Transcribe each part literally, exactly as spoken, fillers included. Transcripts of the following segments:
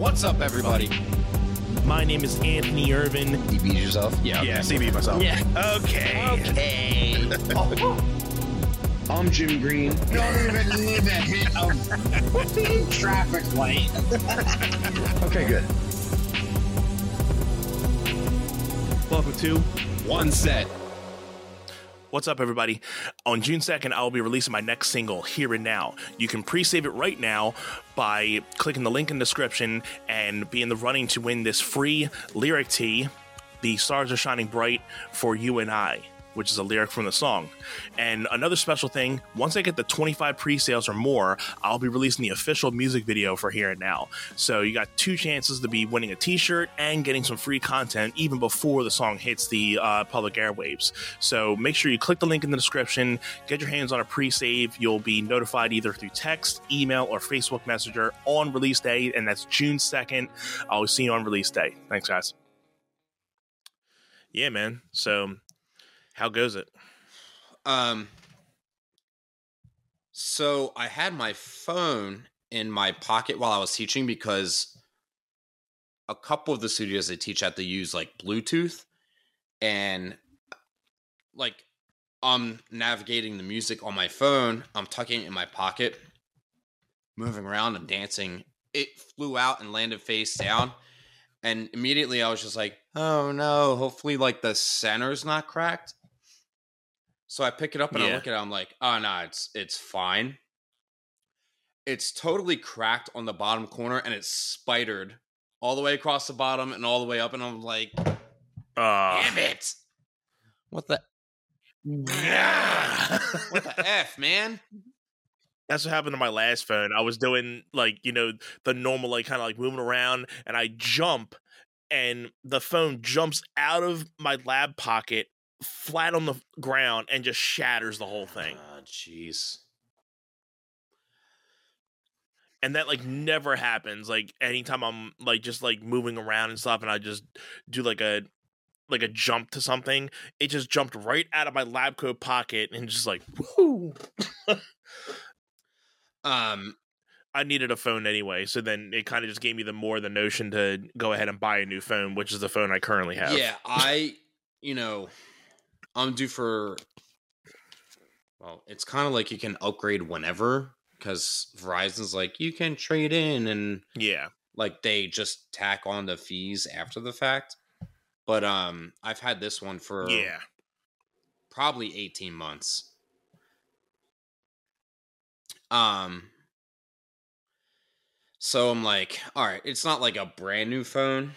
What's up, everybody? My name is Anthony Irvin. You beat yourself? Yeah. Yeah. Okay. C B myself. Yeah. Okay. Okay. Oh. I'm Jim Green. Don't even need a hit of traffic light. Okay, good. Welcome to One Set. What's up, everybody? On June second, I'll be releasing my next single, Here and Now. You can pre-save it right now by clicking the link in the description and be in the running to win this free lyric tee, The Stars Are Shining Bright for You and I, which is a lyric from the song. And another special thing, once I get the twenty-five pre-sales or more, I'll be releasing the official music video for Here and Now. So you got two chances to be winning a t-shirt and getting some free content even before the song hits the uh, public airwaves. So make sure you click the link in the description, get your hands on a pre-save. You'll be notified either through text, email, or Facebook Messenger on release day, and that's June second. I'll see you on release day. Thanks, guys. Yeah, man. So... how goes it? Um, so I had my phone in my pocket while I was teaching because a couple of the studios they teach at, they use like Bluetooth, and like I'm navigating the music on my phone. I'm tucking it in my pocket, moving around and dancing. It flew out and landed face down. And immediately I was just like, oh no, hopefully like the center's not cracked. So I pick it up and yeah. I look at it. I'm like, oh, no, it's it's fine. It's totally cracked on the bottom corner, and it's spidered all the way across the bottom and all the way up. And I'm like, uh, damn it. What the? What the F, man? That's what happened to my last phone. I was doing like, you know, the normal, like kind of like moving around, and I jump and the phone jumps out of my lab pocket, flat on the ground, and just shatters the whole thing. Oh, jeez. And that like never happens. Like anytime I'm like just like moving around and stuff, and I just do like a like a jump to something, it just jumped right out of my lab coat pocket and just like woo. um, I needed a phone anyway, so then it kind of just gave me the more the notion to go ahead and buy a new phone, which is the phone I currently have. Yeah, I. You know, I'm due for, well, it's kind of like you can upgrade whenever, because Verizon's like, you can trade in, and yeah, like they just tack on the fees after the fact. But um, I've had this one for yeah. probably eighteen months. Um, so I'm like, all right, it's not like a brand new phone.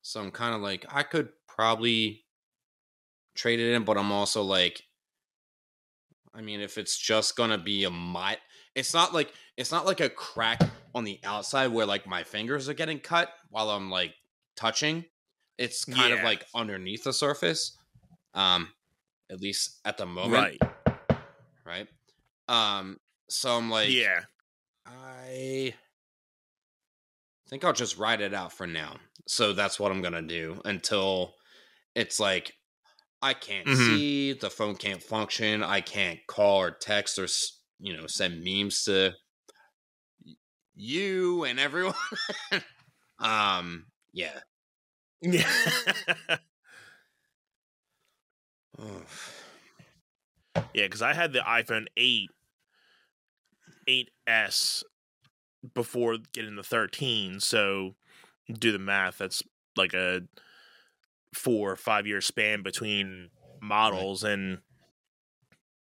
So I'm kind of like, I could probably trade it in, but I'm also like, I mean, if it's just gonna be a mite, it's not like it's not like a crack on the outside where like my fingers are getting cut while I'm like touching. It's kind yeah. of like underneath the surface, um, at least at the moment, right? Right. Um, so I'm like, yeah, I think I'll just ride it out for now. So that's what I'm gonna do until it's like, I can't mm-hmm. see, the phone can't function, I can't call or text or, you know, send memes to you and everyone. um, yeah. Yeah. Oh. Yeah, because I had the iPhone eight, eight S before getting the thirteen, so do the math, that's like a four or five year span between models, and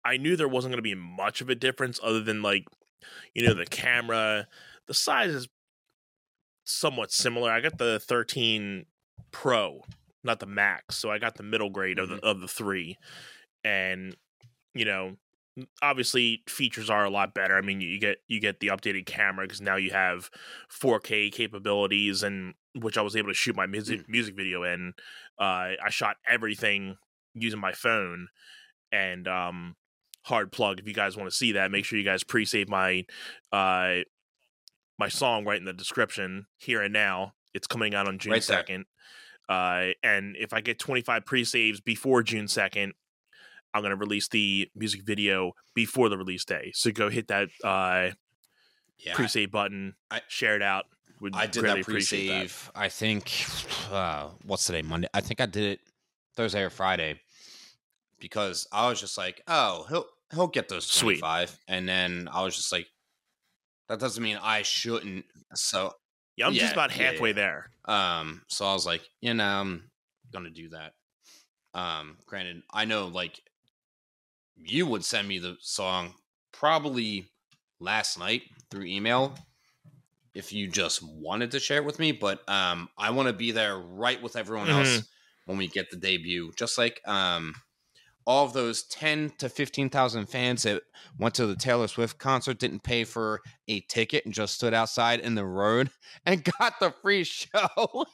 I knew there wasn't going to be much of a difference other than like, you know, the camera, the size is somewhat similar. I got the thirteen Pro, not the Max, so I got the middle grade of the of the three, and you know, obviously features are a lot better. I mean, you get you get the updated camera because now you have four K capabilities, and which I was able to shoot my music music video in. Uh, I shot everything using my phone, and um, hard plug, if you guys want to see that, make sure you guys pre-save my uh, my song right in the description, Here and Now. It's coming out on June second. Uh, and if I get twenty-five pre-saves before June second, I'm going to release the music video before the release day. So go hit that uh, yeah, pre-save I, button, I, share it out. would I did that pre-save. That. I think uh, what's today, Monday? I think I did it Thursday or Friday because I was just like, oh, he'll he'll get those twenty-five, sweet. And then I was just like, that doesn't mean I shouldn't. So yeah, I'm yeah, just about halfway yeah, yeah. there. Um, so I was like, you know, I'm gonna do that. Um, granted, I know like you would send me the song probably last night through email if you just wanted to share it with me, but um, I want to be there right with everyone mm-hmm. else when we get the debut. Just like um, all of those ten to fifteen thousand fans that went to the Taylor Swift concert didn't pay for a ticket and just stood outside in the road and got the free show.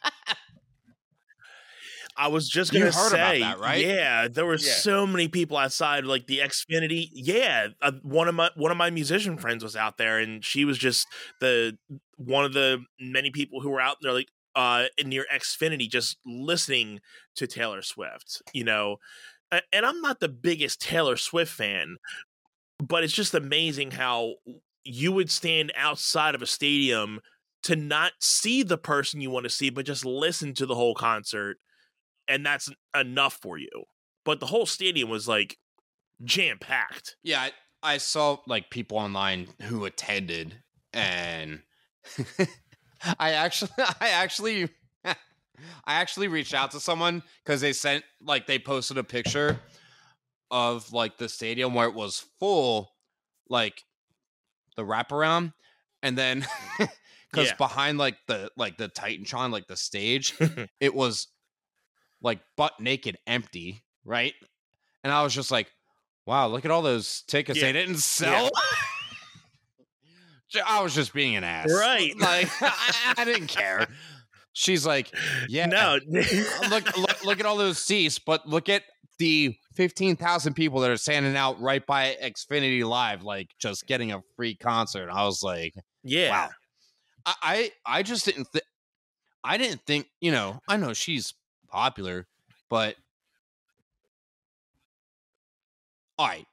I was just going to say, about that, right? yeah, there were yeah. so many people outside, like the Xfinity. Yeah. Uh, one of my, one of my musician friends was out there and she was just the, one of the many people who were out there, like uh, near Xfinity, just listening to Taylor Swift, you know, and I'm not the biggest Taylor Swift fan, but it's just amazing how you would stand outside of a stadium to not see the person you want to see, but just listen to the whole concert. And that's enough for you. But the whole stadium was like jam packed. Yeah. I, I saw like people online who attended and I actually, I actually, I actually reached out to someone cause they sent like, they posted a picture of like the stadium where it was full, like the wraparound. And then cause yeah. behind like the, like the Titantron, like the stage, it was, like butt naked empty, right? And I was just like, wow, look at all those tickets yeah. they didn't sell. Yeah. I was just being an ass. Right. Like I, I didn't care. She's like, yeah. No. look, look look at all those seats, but look at the fifteen thousand people that are standing out right by Xfinity Live, like just getting a free concert. I was like, yeah. Wow. I I, I just didn't th- I didn't think, you know, I know she's popular, but all right,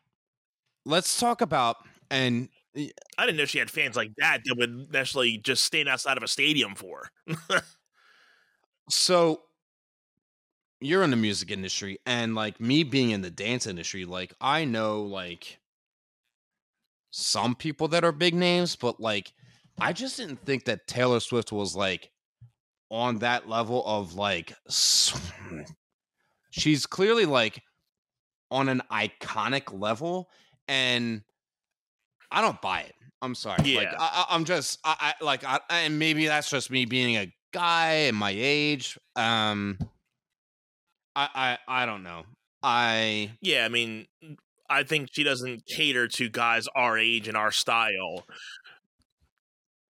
let's talk about, and I didn't know she had fans like that that would actually just stand outside of a stadium for. So you're in the music industry, and like me being in the dance industry, like I know like some people that are big names, but like I just didn't think that Taylor Swift was like on that level of like, she's clearly like on an iconic level, and I don't buy it. I'm sorry. Yeah. Like I, I'm just, I, I like, I, and maybe that's just me being a guy and my age. Um, I, I, I don't know. I, yeah, I mean, I think she doesn't cater to guys our age and our style.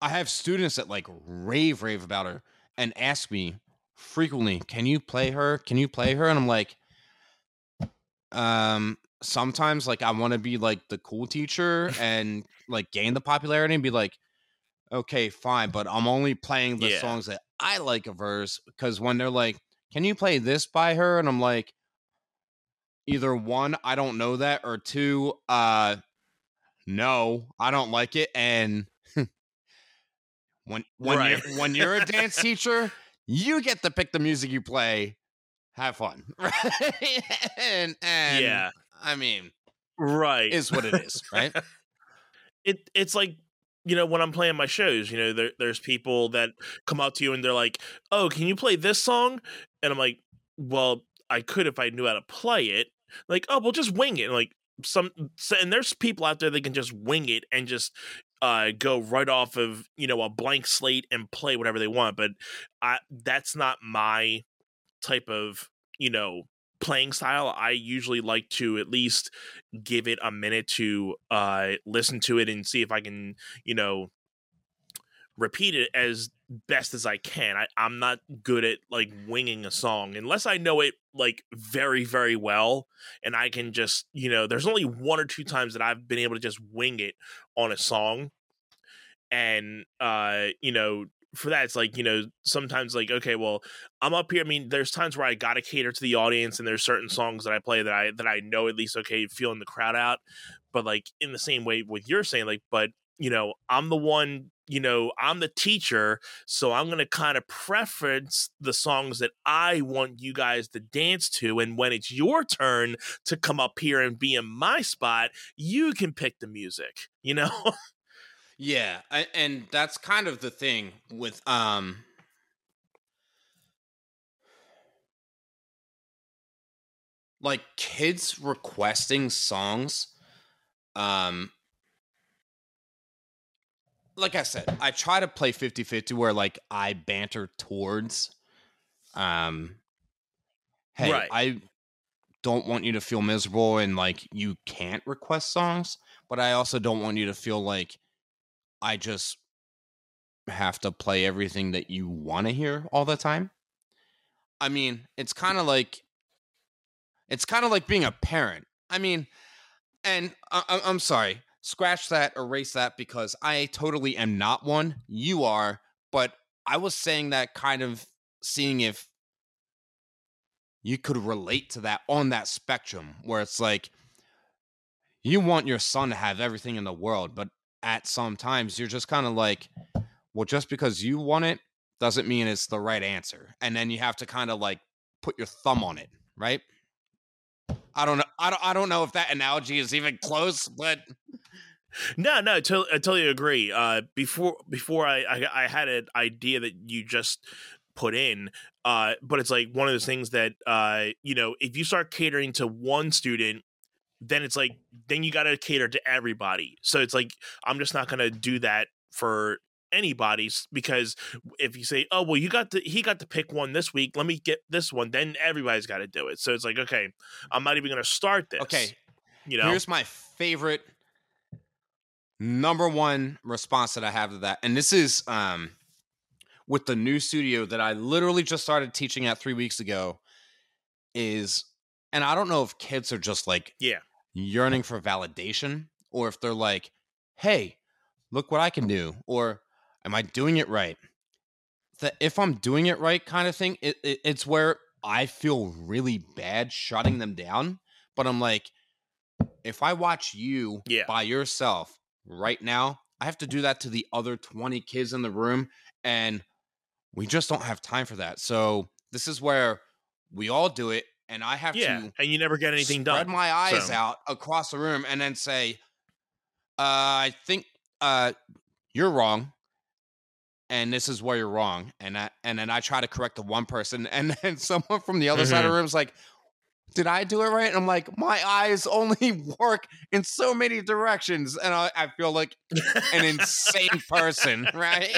I have students that like rave, rave about her. And ask me frequently, can you play her? Can you play her? And I'm like, um, sometimes like I want to be like the cool teacher and like gain the popularity and be like, okay, fine, but I'm only playing the yeah. songs that I like of hers. Because when they're like, can you play this by her? And I'm like, either one, I don't know that, or two, uh, no, I don't like it, and. When when, right. you're, when you're a dance teacher, you get to pick the music you play. Have fun. Right? and, and yeah, I mean, right is what it is, right? It it's like, you know, when I'm playing my shows, you know, there, there's people that come up to you and they're like, "Oh, can you play this song?" And I'm like, "Well, I could if I knew how to play it." Like, "Oh, well, just wing it." And like some, and there's people out there that can just wing it and just. Uh, go right off of, you know, a blank slate and play whatever they want. But I, that's not my type of, you know, playing style. I usually like to at least give it a minute to uh, listen to it and see if I can, you know, repeat it as best as I can. I, I'm not good at like winging a song unless I know it like very, very well. And I can just, you know, there's only one or two times that I've been able to just wing it on a song. And, uh, you know, for that, it's like, you know, sometimes like, okay, well, I'm up here. I mean, there's times where I got to cater to the audience, and there's certain songs that I play that I, that I know at least, okay, feeling the crowd out. But like in the same way with you're saying, like, but you know, I'm the one, you know, I'm the teacher, so I'm going to kind of preference the songs that I want you guys to dance to. And when it's your turn to come up here and be in my spot, you can pick the music, you know? Yeah. I, and that's kind of the thing with, um, like kids requesting songs. Um, like I said, I try to play fifty-fifty where like I banter towards, um, hey, right. I don't want you to feel miserable and like you can't request songs, but I also don't want you to feel like I just have to play everything that you want to hear all the time. I mean, it's kind of like, it's kind of like being a parent. I mean, and I- I'm sorry, scratch that, erase that, because I totally am not one. You are, but I was saying that kind of seeing if you could relate to that on that spectrum where it's like you want your son to have everything in the world, but at some times you're just kind of like, well, just because you want it doesn't mean it's the right answer. And then you have to kind of like put your thumb on it, right? I don't know. I don't, I don't know if that analogy is even close, but no, no, to, I totally agree. Uh, before, before I, I, I had an idea that you just put in, uh, but it's like one of those things that, uh, you know, if you start catering to one student, then it's like, then you got to cater to everybody. So it's like, I'm just not going to do that for anybody's, because if you say, oh, well, you got to, he got to pick one this week, let me get this one, then everybody's got to do it. So it's like, okay, I'm not even going to start this. Okay. You know, here's my favorite number one response that I have to that. And this is, um, with the new studio that I literally just started teaching at three weeks ago is, and I don't know if kids are just like, yeah, yearning for validation, or if they're like, hey, look what I can do, or am I doing it right? The if I'm doing it right kind of thing, it, it, it's where I feel really bad shutting them down. But I'm like, if I watch you yeah. by yourself right now, I have to do that to the other twenty kids in the room. And we just don't have time for that. So this is where we all do it. And I have yeah, to and you never get anything done. Spread my eyes so. out across the room and then say, uh, I think uh, you're wrong. And this is where you're wrong. And I, and then I try to correct the one person. And then someone from the other mm-hmm. side of the room is like, did I do it right? And I'm like, my eyes only work in so many directions. And I, I feel like an insane person, right?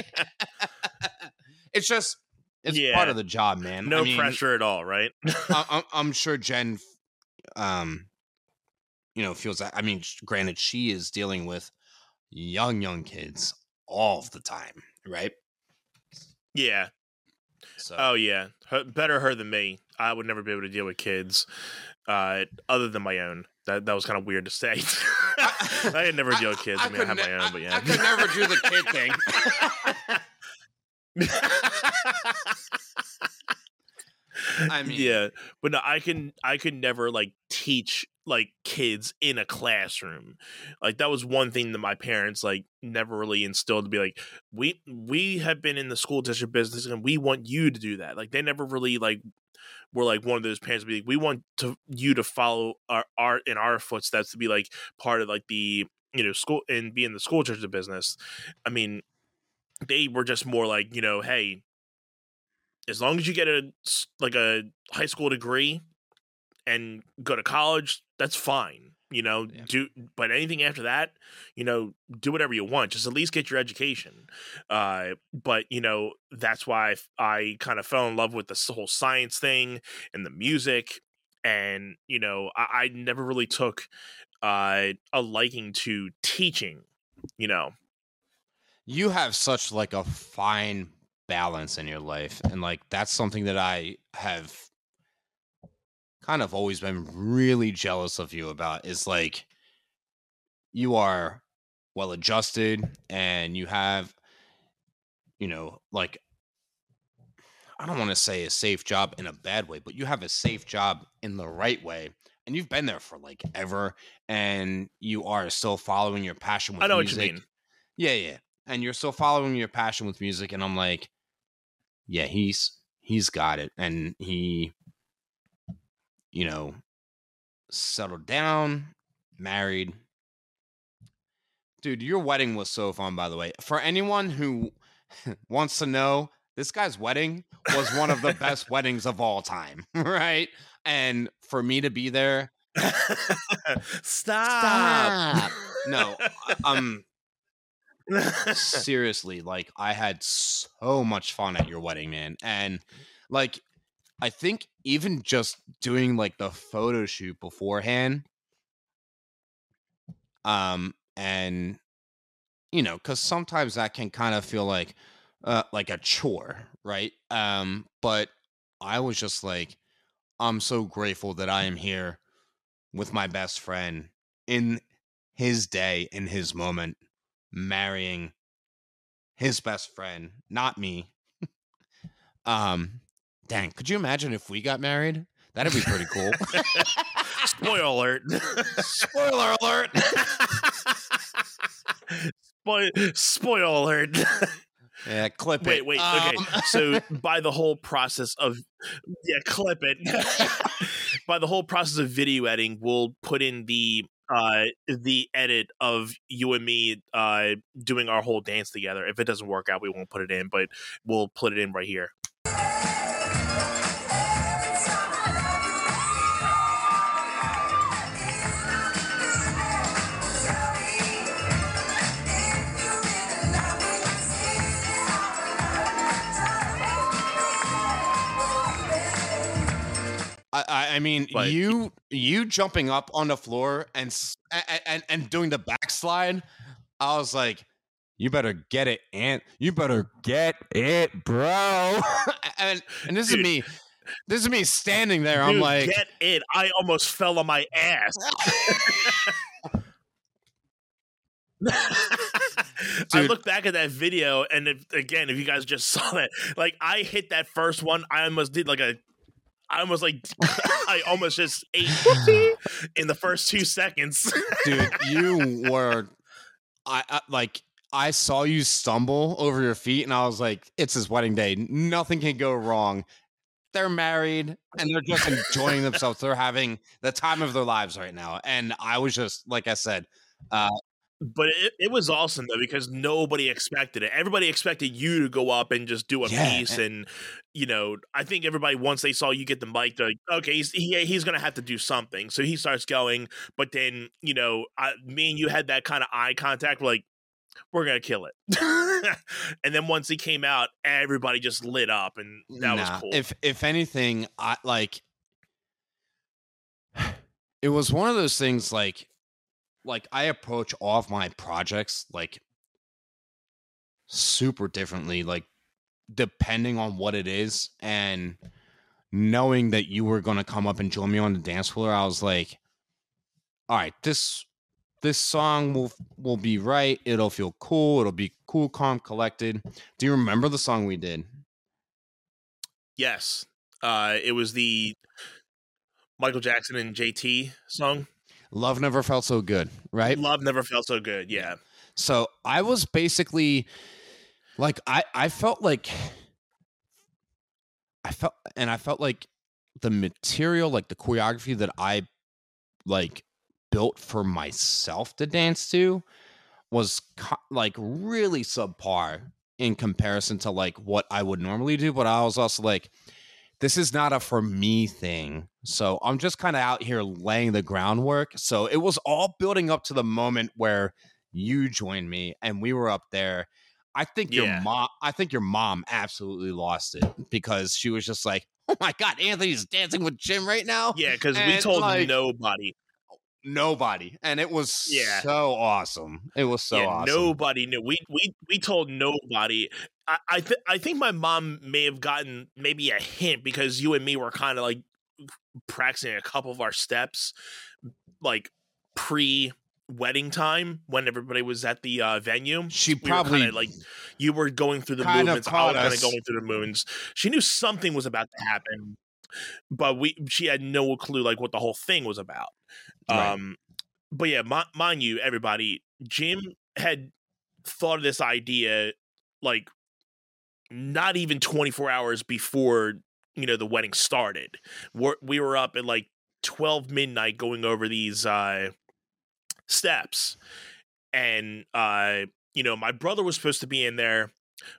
It's just... It's yeah. part of the job, man. No I mean, pressure at all, right? I, I'm sure Jen, um, you know, feels that. I mean, granted, she is dealing with young, young kids all of the time, right? Yeah. So. Oh, yeah. Her, better her than me. I would never be able to deal with kids uh, other than my own. That that was kind of weird to say. I, I had never deal with kids. I, I, I mean, I have ne- my own, but yeah. I, I could never do the kid thing. I mean, yeah, but no, I can I can never like teach like kids in a classroom. Like that was one thing that my parents like never really instilled, to be like, we we have been in the school district business and we want you to do that. Like they never really like were like one of those parents to be like, we want to you to follow our art in our footsteps, to be like part of like the, you know, school and be in the school district business. I mean, they were just more like, you know, hey, as long as you get a like a high school degree and go to college, that's fine, you know. Yeah. Do but anything after that, you know, do whatever you want. Just at least get your education. Uh, but you know, that's why I, I kind of fell in love with this whole science thing and the music, and you know, I, I never really took uh, a liking to teaching, you know. You have such like a fine balance in your life. And like, that's something that I have kind of always been really jealous of you about, is like, you are well adjusted and you have, you know, like, I don't want to say a safe job in a bad way, but you have a safe job in the right way. And you've been there for like ever. And you are still following your passion with music. I know what you mean. yeah, yeah. And you're still following your passion with music. And I'm like, yeah, he's he's got it. And he, you know, settled down, married. Dude, your wedding was so fun, by the way. For anyone who wants to know, this guy's wedding was one of the best weddings of all time, right? And for me to be there, stop. stop. No, um, seriously, like I had so much fun at your wedding, man, and like I think even just doing like the photo shoot beforehand, um, and you know, because sometimes that can kind of feel like. Uh, like a chore, right? Um, but I was just like, I'm so grateful that I am here with my best friend in his day, in his moment, marrying his best friend, not me. um, dang, could you imagine if we got married? That'd be pretty cool. Spoiler alert. Spoiler alert. Spoil- Spoiler alert. Yeah, clip wait, it. Wait, wait, um. okay. So by the whole process of yeah, clip it. By the whole process of video editing, we'll put in the uh the edit of you and me uh doing our whole dance together. If it doesn't work out, we won't put it in, but we'll put it in right here. I, I mean, like, you you jumping up on the floor and, and and doing the backslide, I was like, you better get it, Ant. You better get it, bro. and and this dude, is me. This is me standing there. Dude, I'm like, get it. I almost fell on my ass. Dude. I look back at that video, and if, again, if you guys just saw that, like I hit that first one, I almost did like a I almost like I almost just ate whoopsie in the first two seconds. Dude, you were I, I like I saw you stumble over your feet and I was like, it's his wedding day. Nothing can go wrong. They're married and they're just enjoying themselves. They're having the time of their lives right now. And I was just like I said, uh but it, it was awesome, though, because nobody expected it. Everybody expected you to go up and just do a yeah, piece. And, and, you know, I think everybody, once they saw you get the mic, they're like, okay, he's, he, he's going to have to do something. So he starts going. But then, you know, I, me and you had that kind of eye contact. We're like, we're going to kill it. And then once he came out, everybody just lit up. And that nah, was cool. If, if anything, I like, it was one of those things like, Like I approach all of my projects like super differently, like depending on what it is. And knowing that you were going to come up and join me on the dance floor, I was like, all right, this, this song will, will be right. It'll feel cool. It'll be cool, calm, collected. Do you remember the song we did? Yes. Uh, it was the Michael Jackson and J T song. Love Never Felt So Good, right? Love Never Felt So Good, yeah. So I was basically, like, I, I felt like, I felt, and I felt like the material, like the choreography that I, like, built for myself to dance to was, co- like, really subpar in comparison to, like, what I would normally do. But I was also like, this is not a for me thing. So I'm just kind of out here laying the groundwork. So it was all building up to the moment where you joined me and we were up there. I think yeah. your mom, I think your mom absolutely lost it because she was just like, oh my God, Anthony's dancing with Jim right now. Yeah. Cause and we told like, nobody, nobody. And it was yeah. so awesome. It was so yeah, awesome. Nobody knew. We, we, we told nobody. I, I, th- I think my mom may have gotten maybe a hint because you and me were kind of like, practicing a couple of our steps like pre-wedding time when everybody was at the uh venue. She probably we kinda, like you were going through the movements. I was kind of going through the moons. She knew something was about to happen, but we she had no clue like what the whole thing was about. Right. Um but yeah, m- mind you, everybody, Jim had thought of this idea like not even twenty-four hours before, you know, the wedding started. We're, we were up at like twelve midnight going over these uh, steps. And, uh, you know, my brother was supposed to be in there,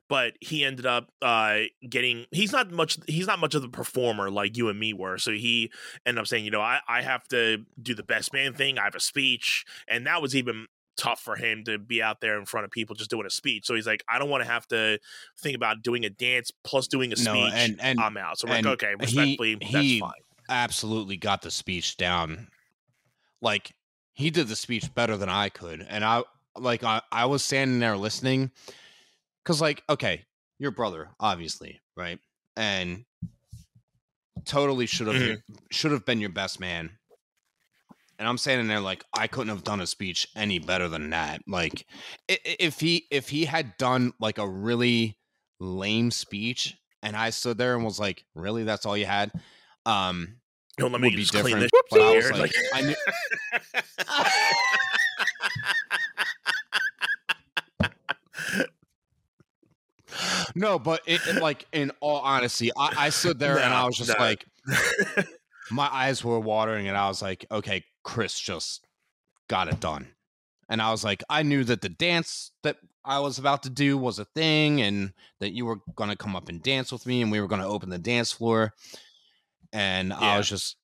but he ended up uh, getting, he's not much, he's not much of the performer like you and me were. So he ended up saying, you know, I, I have to do the best man thing. I have a speech. And that was even tough for him to be out there in front of people just doing a speech. So he's like, I don't want to have to think about doing a dance plus doing a speech. No, and, and, I'm out. So we're like, okay, respectfully, he, that's he fine. Absolutely got the speech down. Like, he did the speech better than I could. And I, like, I, I was standing there listening. Because, like, okay, your brother, obviously, right? And totally should have mm-hmm. should have been your best man. And I'm standing there like, I couldn't have done a speech any better than that. Like, if he if he had done, like, a really lame speech, and I stood there and was like, really? That's all you had? Um, Don't let me just clean this but I was like, I knew... No, but it, it, like, in all honesty, I, I stood there no, and I was just no. like, my eyes were watering, and I was like, okay, Chris just got it done. And I was like, I knew that the dance that I was about to do was a thing, and that you were going to come up and dance with me, and we were going to open the dance floor. And yeah. I was just,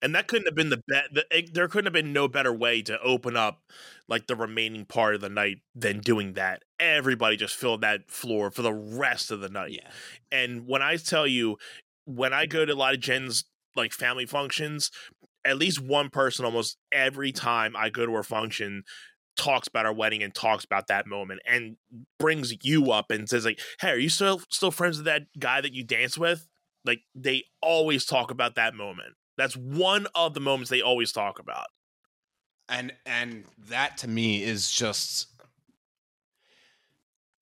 and that couldn't have been the bet. There couldn't have been no better way to open up like the remaining part of the night than doing that. Everybody just filled that floor for the rest of the night. Yeah. And when I tell you, when I go to a lot of Jen's like family functions, at least one person almost every time I go to her function talks about our wedding and talks about that moment and brings you up and says like, hey, are you still still friends with that guy that you danced with? Like, they always talk about that moment. That's one of the moments they always talk about. And and that to me is just,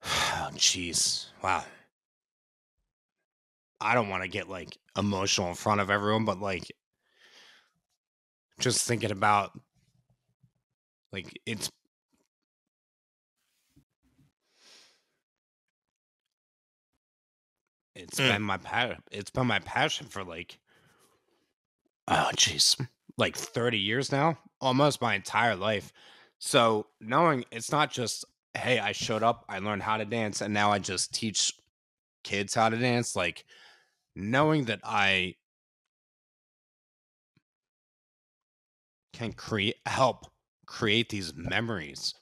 oh, jeez, wow. I don't want to get like emotional in front of everyone, but like just thinking about like it's It's mm. been my passion. It's been my passion for like, oh jeez, like thirty years now, almost my entire life. So knowing it's not just, hey, I showed up, I learned how to dance, and now I just teach kids how to dance. Like knowing that I can create, help create these memories,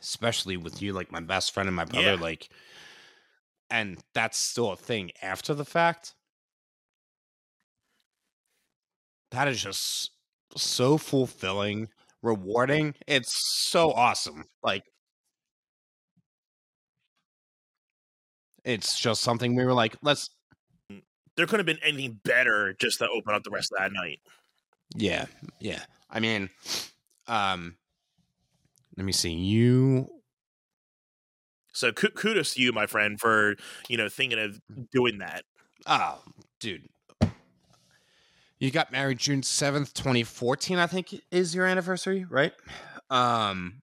especially with you, like my best friend and my brother, yeah. like. And that's still a thing after the fact. That is just so fulfilling, rewarding. It's so awesome. Like, it's just something we were like, let's. There couldn't have been anything better just to open up the rest of that night. Yeah. Yeah. I mean, um, let me see. You. So kudos to you, my friend, for, you know, thinking of doing that. Oh, dude. You got married June seventh, twenty fourteen, I think is your anniversary, right? Um,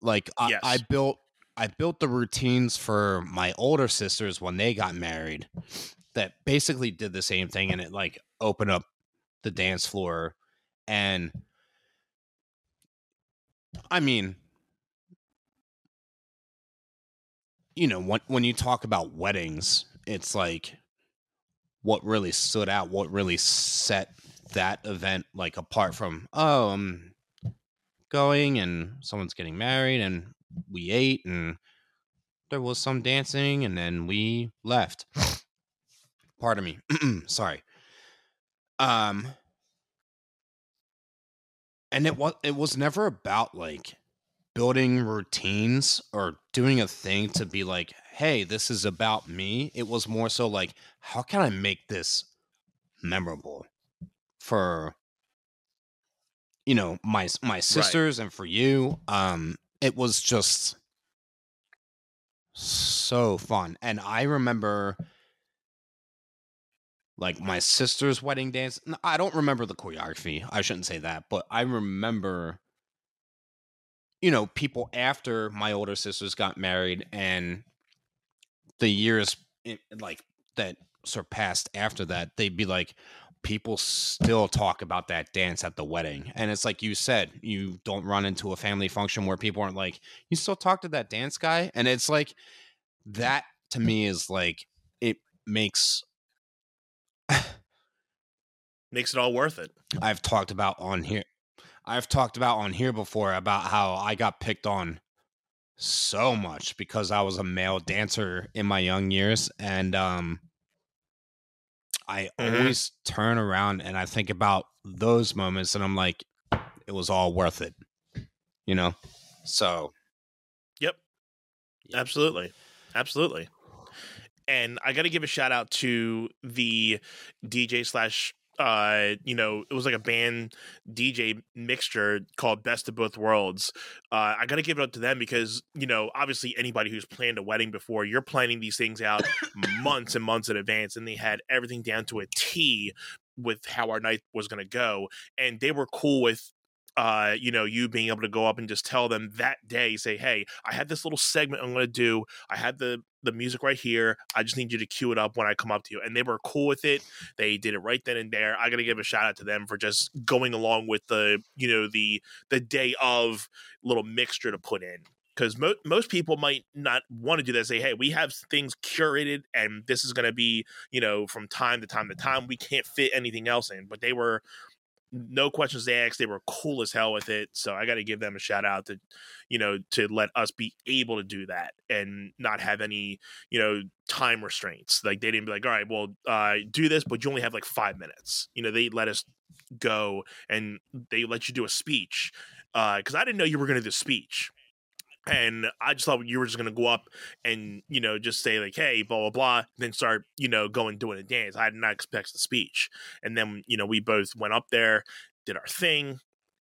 like yes. I, I built I built the routines for my older sisters when they got married that basically did the same thing, and it like opened up the dance floor. And I mean, you know, when, when you talk about weddings, it's like what really stood out, what really set that event like apart from, oh, I'm going and someone's getting married and we ate and there was some dancing and then we left. Pardon me. Sorry. Um, and it was, it was never about like building routines or doing a thing to be like, hey, this is about me. It was more so like, how can I make this memorable for, you know, my, my sisters right. and for you. Um, it was just so fun. And I remember like my sister's wedding dance. I don't remember the choreography. I shouldn't say that, but I remember, you know, people after my older sisters got married and the years like that surpassed after that, they'd be like, people still talk about that dance at the wedding. And it's like you said, you don't run into a family function where people aren't like, you still talk to that dance guy? And it's like, that to me is like, it makes... makes it all worth it. I've talked about on here. I've talked about on here before about how I got picked on so much because I was a male dancer in my young years. And, um, I always mm-hmm. turn around and I think about those moments and I'm like, it was all worth it, you know? So. Yep. yep. Absolutely. Absolutely. And I got to give a shout out to the D J slash, uh, you know, it was like a band D J mixture called Best of Both Worlds. Uh, I got to give it up to them because, you know, obviously anybody who's planned a wedding before, you're planning these things out months and months in advance. And they had everything down to a T with how our night was going to go. And they were cool with, uh, you know, you being able to go up and just tell them that day, say, hey, I had this little segment I'm going to do. I had the, the music right here. I just need you to cue it up when I come up to you. And they were cool with it. They did it right then and there. I got to give a shout out to them for just going along with the, you know, the, the day of little mixture to put in. Cause mo- most people might not want to do that. Say, hey, we have things curated and this is going to be, you know, from time to time to time, we can't fit anything else in, but they were, no questions they asked. They were cool as hell with it. So I got to give them a shout out to, you know, to let us be able to do that and not have any, you know, time restraints. Like they didn't be like, all right, well, uh, do this, but you only have like five minutes. You know, they let us go and they let you do a speech. Uh, cause I didn't know you were going to do a speech. And I just thought you were just going to go up and, you know, just say like, hey, blah, blah, blah, then start, you know, going doing a dance. I did not expect the speech. And then, you know, we both went up there, did our thing.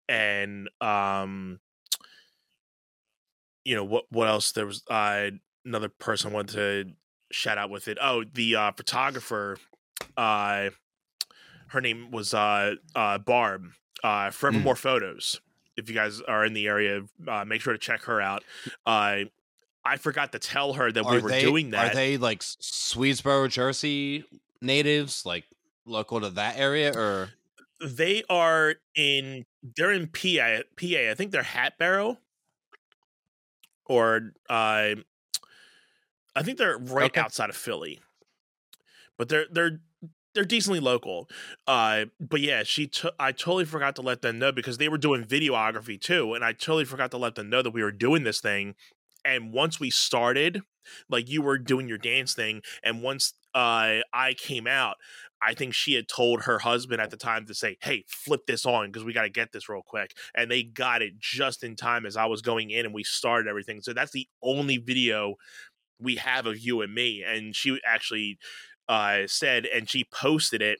And, um, you know, what, what else? There was uh, another person I wanted to shout out with it. Oh, the uh, photographer, uh, her name was uh, uh, Barb, uh, Forevermore mm. Photos. If you guys are in the area, uh, make sure to check her out. Uh, I forgot to tell her that are we were they, doing that. Are they like Swedesboro, Jersey natives, like local to that area, or they are in? They're in P A. P A. I think they're Hatboro, or uh, I think they're right okay. outside of Philly. But they're they're. They're decently local. Uh, but yeah, she t- I totally forgot to let them know because they were doing videography too. And I totally forgot to let them know that we were doing this thing. And once we started, like you were doing your dance thing. And once uh, I came out, I think she had told her husband at the time to say, hey, flip this on because we got to get this real quick. And they got it just in time as I was going in and we started everything. So that's the only video we have of you and me. And she actually... Uh, said, and she posted it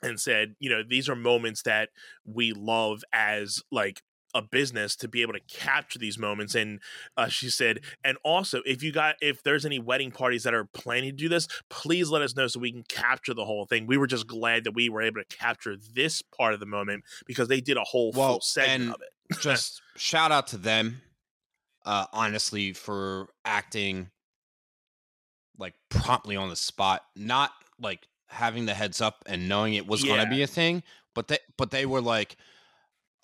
and said, you know, these are moments that we love as like a business to be able to capture these moments. And uh, she said, and also if you got, if there's any wedding parties that are planning to do this, please let us know so we can capture the whole thing. We were just glad that we were able to capture this part of the moment because they did a whole well, full segment of it. Just shout out to them, uh, honestly, for acting like promptly on the spot, not like having the heads up and knowing it was yeah. going to be a thing, but they, but they were like,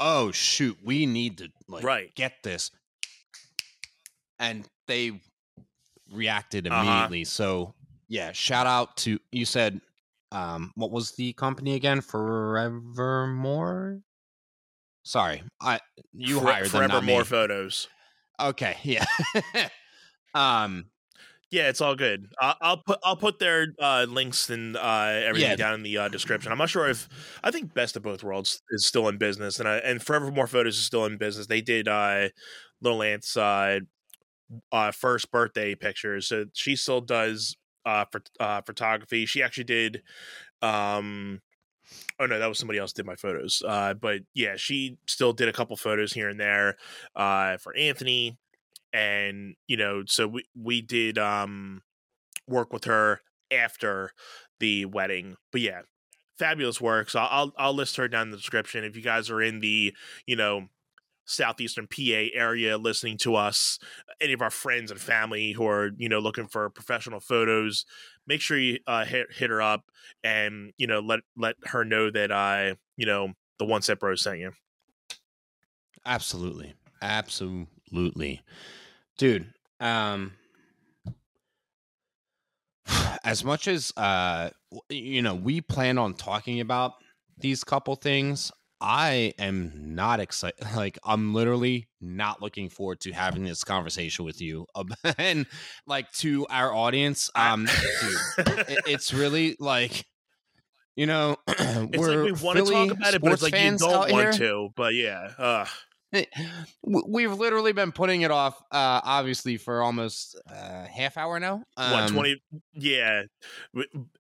oh shoot, we need to like right. get this. And they reacted immediately. Uh-huh. So yeah. Shout out to, you said, um, what was the company again? Forevermore. Sorry. I, you For- hired them, not me. Forevermore Photos. Okay. Yeah. um, Yeah, it's all good. Uh, I'll put I'll put their uh, links and uh, everything yeah. down in the uh, description. I'm not sure if I think Best of Both Worlds is still in business, and I, and Forevermore Photos is still in business. They did uh, Lil Ant's uh, uh, first birthday pictures, so she still does uh, for, uh, photography. She actually did. Um, oh no, that was somebody else did my photos. Uh, but yeah, she still did a couple photos here and there uh, for Anthony. And, you know, so we, we did um, work with her after the wedding. But yeah, fabulous work. So I'll I'll list her down in the description. If you guys are in the, you know, southeastern P A area listening to us, any of our friends and family who are, you know, looking for professional photos, make sure you uh, hit, hit her up and, you know, let let her know that I, you know, the One Step Bros sent you. Absolutely. Absolutely. Dude, um, as much as, uh, you know, we plan on talking about these couple things, I am not excited. Like, I'm literally not looking forward to having this conversation with you. And like, to our audience, um, dude, it, it's really like, you know, we're it's like we want Philly to talk about it, but it's like you don't want here. to. But yeah, uh. it, we've literally been putting it off, uh, obviously, for almost uh, half hour now. Um, what twenty? Yeah,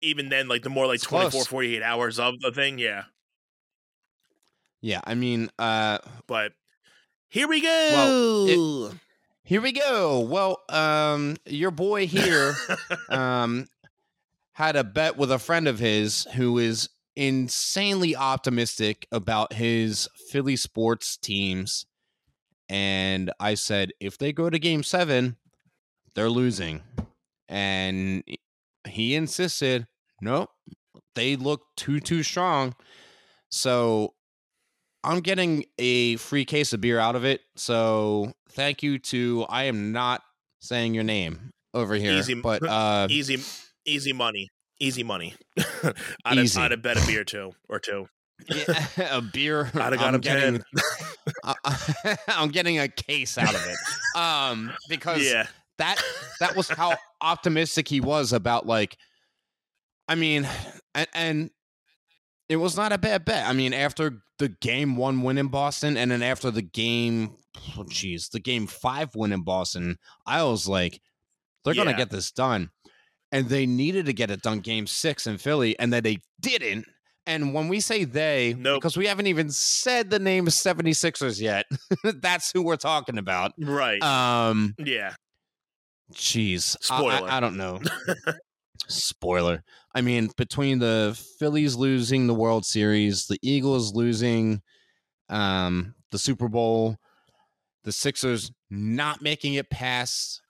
even then, like the more like twenty-four, close. forty-eight hours of the thing. Yeah. Yeah, I mean, uh, but here we go. Well, it, here we go. Well, um, your boy here um, had a bet with a friend of his who is insanely optimistic about his Philly sports teams. And I said, if they go to game seven, they're losing. And he insisted, nope, they look too, too strong. So I'm getting a free case of beer out of it, so thank you to, I am not saying your name over here, easy, but uh, easy, easy money, easy money. I'd, easy. Have, I'd have bet a beer too, or two. Yeah, a beer. I'd have got I'm getting, I, I'm getting a case out of it, um, because yeah. that that was how optimistic he was about, like, I mean, and. and it was not a bad bet. I mean, after the game one win in Boston, and then after the game, oh, geez, the game five win in Boston, I was like, they're yeah. going to get this done. And they needed to get it done game six in Philly, and then they didn't. And when we say they, nope. because we haven't even said the name 76ers yet, that's who we're talking about. Right. Um, yeah. Geez. Spoiler. I, I, I don't know. Spoiler. I mean, between the Phillies losing the World Series, the Eagles losing um, the Super Bowl, the Sixers not making it past,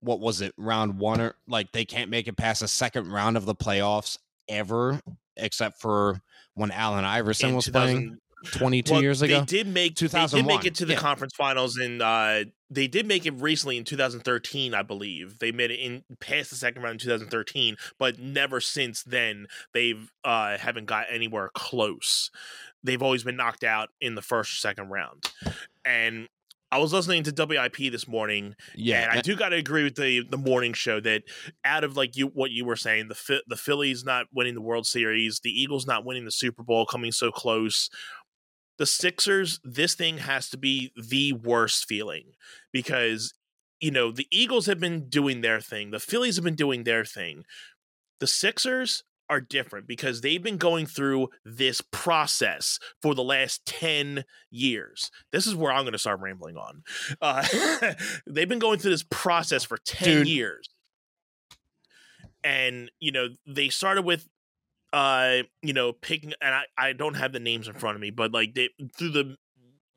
what was it, round one? Or like, they can't make it past the second round of the playoffs ever, except for when Allen Iverson in was playing twenty-two well, years ago. They did make, they did make it to the yeah. conference finals in uh, – they did make it recently in two thousand thirteen, I believe. They made it in past the second round in two thousand thirteen, but never since then they've uh, haven't got anywhere close. They've always been knocked out in the first or second round. And I was listening to W I P this morning, yeah, and I do got to agree with the the morning show that out of like you what you were saying, the the Phillies not winning the World Series, the Eagles not winning the Super Bowl, coming so close. The Sixers, this thing has to be the worst feeling because, you know, the Eagles have been doing their thing. The Phillies have been doing their thing. The Sixers are different because they've been going through this process for the last ten years. This is where I'm going to start rambling on. Uh, they've been going through this process for ten Dude. years. And, you know, they started with, Uh, you know, picking, and I, I don't have the names in front of me, but like they through the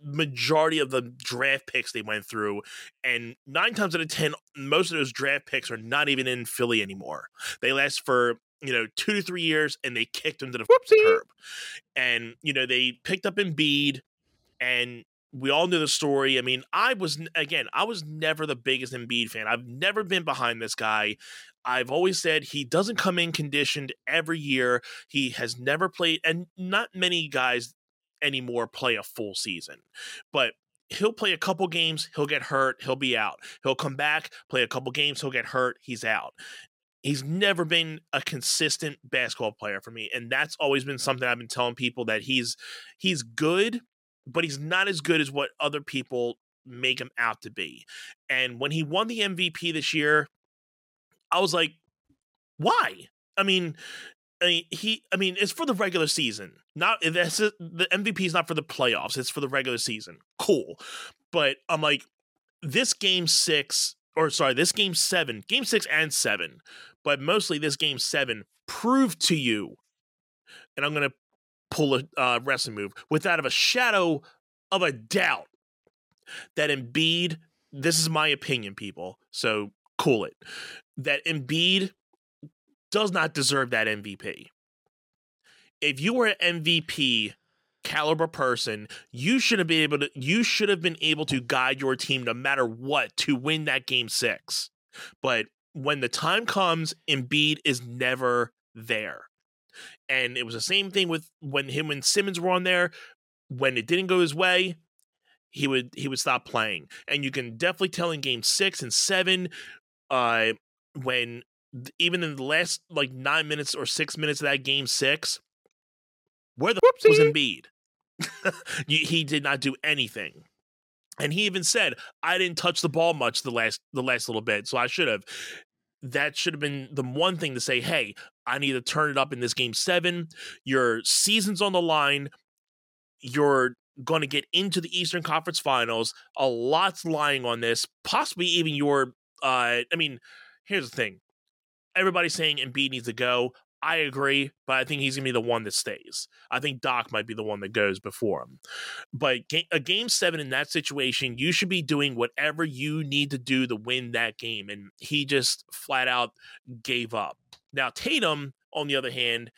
majority of the draft picks they went through, and nine times out of ten, most of those draft picks are not even in Philly anymore. They last for, you know, two to three years, and they kicked them to the Whoopsie. curb. And, you know, they picked up Embiid, and we all knew the story. I mean, I was, again, I was never the biggest Embiid fan. I've never been behind this guy. I've always said he doesn't come in conditioned every year. He has never played, and not many guys anymore play a full season, but he'll play a couple games. He'll get hurt. He'll be out. He'll come back, play a couple games. He'll get hurt. He's out. He's never been a consistent basketball player for me. And that's always been something I've been telling people, that he's, he's good, but he's not as good as what other people make him out to be. And when he won the M V P this year, I was like, why? I mean, I mean, he, I mean, it's for the regular season. Not that's the M V P is not for the playoffs. It's for the regular season. Cool. But I'm like, this game six or sorry, this game seven, game six and seven, but mostly this game seven proved to you, and I'm going to pull a uh, wrestling move, without of a shadow of a doubt, that Embiid, this is my opinion, people, so cool it, that Embiid does not deserve that M V P. If you were an M V P caliber person, you should have been able to you should have been able to guide your team no matter what to win that game six. But when the time comes, Embiid is never there. And it was the same thing with when him and Simmons were on there. When it didn't go his way, he would he would stop playing. And you can definitely tell in game six and seven, uh, when even in the last like nine minutes or six minutes of that game six, where the f- was Embiid? He did not do anything. And he even said, I didn't touch the ball much the last the last little bit, so I should have. That should have been the one thing to say, hey, I need to turn it up in this game seven. Your season's on the line. You're going to get into the Eastern Conference Finals. A lot's lying on this. Possibly even your, uh, I mean, here's the thing. Everybody's saying Embiid needs to go. I agree, but I think he's going to be the one that stays. I think Doc might be the one that goes before him. But game, a game seven in that situation, you should be doing whatever you need to do to win that game. And he just flat out gave up. Now, Tatum, on the other hand,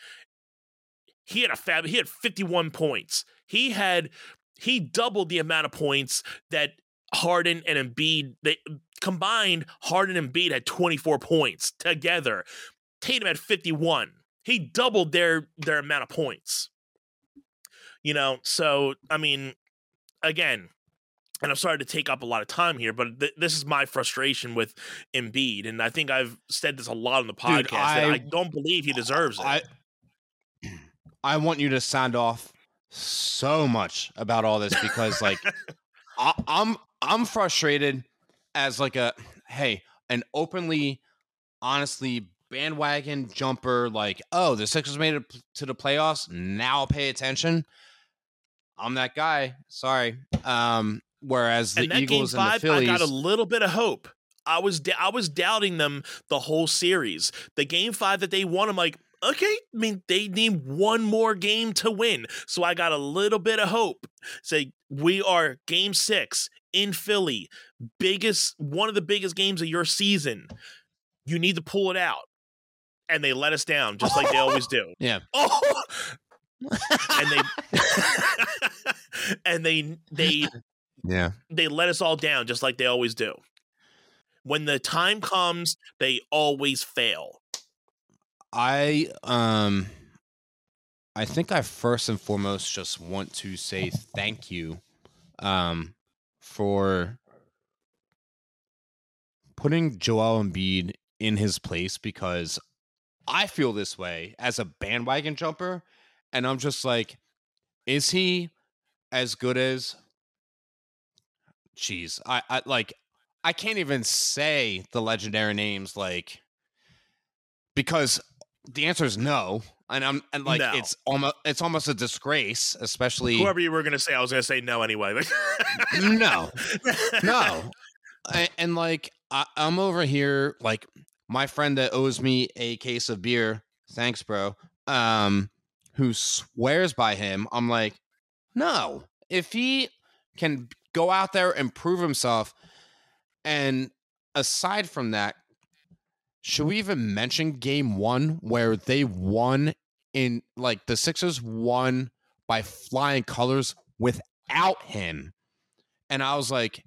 he had a fab. He had fifty-one points. He had he doubled the amount of points that Harden and Embiid they combined. Harden and Embiid had twenty-four points together. Tatum had fifty-one. He doubled their their amount of points. You know, so, I mean, again, and I'm sorry to take up a lot of time here, but th- this is my frustration with Embiid, and I think I've said this a lot on the podcast. Dude, I, that I don't believe he deserves I, it. I, I want you to sound off so much about all this because, like, I, I'm I'm frustrated as, like, a, hey, an openly, honestly, bandwagon jumper, like, oh, the Sixers made it to the playoffs, now pay attention. I'm that guy. Sorry. Um, whereas the Eagles and the Phillies, I got a little bit of hope. I was I was doubting them the whole series. The game five that they won, I'm like, okay, I mean, they need one more game to win. So I got a little bit of hope. Say, we are game six in Philly. Biggest, one of the biggest games of your season. You need to pull it out. And they let us down, just like they always do. Yeah. Oh! And they and they they yeah they let us all down, just like they always do. When the time comes, they always fail. I um, I think I first and foremost just want to say thank you, um, for putting Joel Embiid in his place, because I feel this way as a bandwagon jumper, and I'm just like, is he as good as? Jeez, I, I like, I can't even say the legendary names, like, because the answer is no, and I'm and like no. it's almost it's almost a disgrace, especially whoever you were gonna say. I was gonna say no anyway. no, no, and, and like I, I'm over here like. My friend that owes me a case of beer, thanks, bro, um, who swears by him, I'm like, no. If he can go out there and prove himself, and aside from that, should we even mention game one where they won in, like, the Sixers won by flying colors without him? And I was like,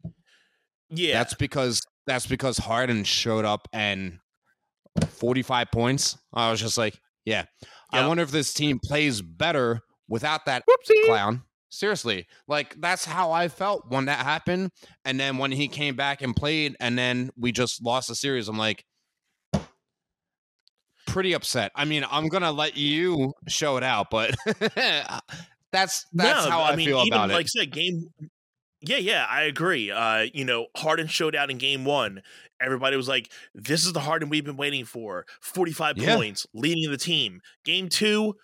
yeah, that's because that's because Harden showed up and forty-five points. I was just like, yeah. Yep. I wonder if this team plays better without that Whoopsie. clown. Seriously. Like, that's how I felt when that happened. And then when he came back and played, and then we just lost the series, I'm like, pretty upset. I mean, I'm going to let you show it out, but that's that's no, how I, I mean, feel even, about like it. Like I said, game... Yeah, yeah, I agree. Uh, you know, Harden showed out in game one. Everybody was like, this is the Harden we've been waiting for. forty-five yeah. points, leading the team. Game two,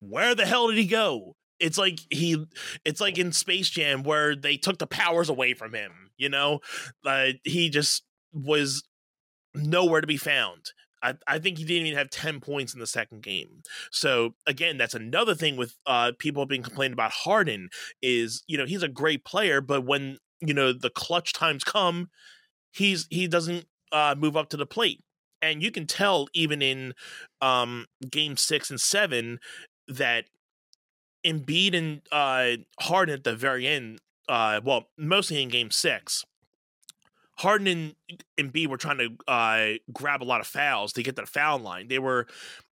where the hell did he go? It's like he, it's like in Space Jam where they took the powers away from him, you know? Uh, he just, was nowhere to be found. I, I think he didn't even have ten points in the second game. So again, that's another thing with uh, people being complained about Harden is, you know, he's a great player, but when, you know, the clutch times come, he's, he doesn't uh, move up to the plate. And you can tell even in um, game six and seven that Embiid and uh, Harden at the very end, uh, well, mostly in game six, Harden and Embiid were trying to uh, grab a lot of fouls to get to the foul line. They were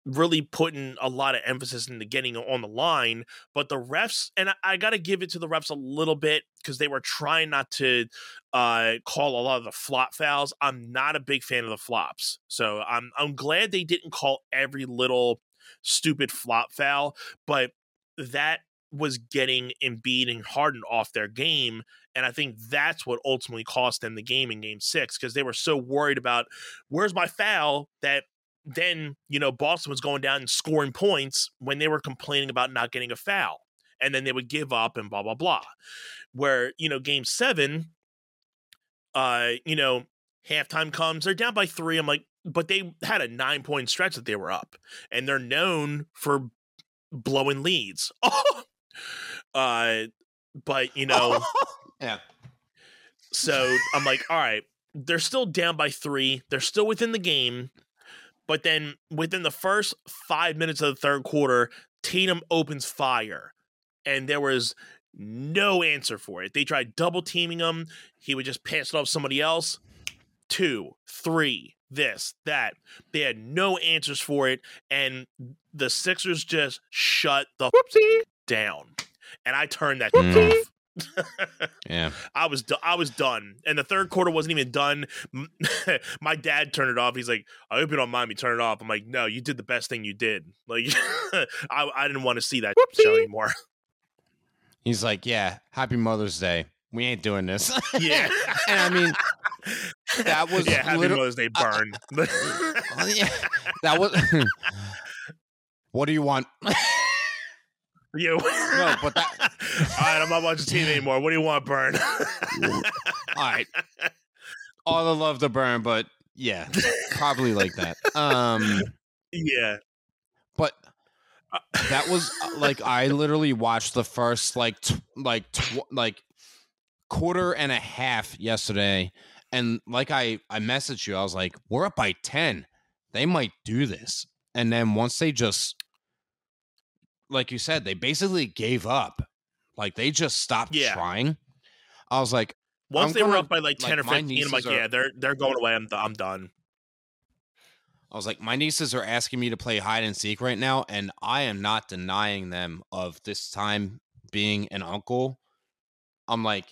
really putting a lot of emphasis into getting on the line, but the refs, and I, I got to give it to the refs a little bit because they were trying not to uh, call a lot of the flop fouls. I'm not a big fan of the flops, so I'm I'm glad they didn't call every little stupid flop foul, but that was getting Embiid and Harden off their game. And I think that's what ultimately cost them the game in game six, because they were so worried about where's my foul that then, you know, Boston was going down and scoring points when they were complaining about not getting a foul. And then they would give up and blah, blah, blah. Where, you know, game seven, uh, you know, halftime comes, they're down by three. I'm like, but they had a nine point stretch that they were up, and they're known for blowing leads. Uh, but you know, yeah. So I'm like, all right, they're still down by three. They're still within the game. But then within the first five minutes of the third quarter, Tatum opens fire, and there was no answer for it. They tried double teaming him. He would just pass it off somebody else. Two, three, this, that. They had no answers for it. And the Sixers just shut the Whoopsie. down. And I turned that mm. off. Yeah, I was do- I was done, and the third quarter wasn't even done. My dad turned it off. He's like, "I hope you don't mind me turning it off." I'm like, "No, you did the best thing you did." Like, I I didn't want to see that Whoopsie. show anymore. He's like, "Yeah, Happy Mother's Day. We ain't doing this." Yeah, and I mean, that was yeah, Happy little- Mother's Day burn. Uh, well, yeah, that was. What do you want? Yeah, no, but that. All right, I'm not watching T V anymore. What do you want, Burn? All right, all the love to Burn, but yeah, probably like that. Um, yeah, but that was like I literally watched the first like tw- like tw- like quarter and a half yesterday, and like I I messaged you, I was like, we're up by ten. They might do this, and then once they just. Like you said, they basically gave up. Like, they just stopped yeah. trying. I was like... Once I'm they gonna, were up by, like, ten like, or fifteen, I'm like, are, yeah, they're they're going away. I'm, I'm done. I was like, my nieces are asking me to play hide-and-seek right now, and I am not denying them of this time being an uncle. I'm like...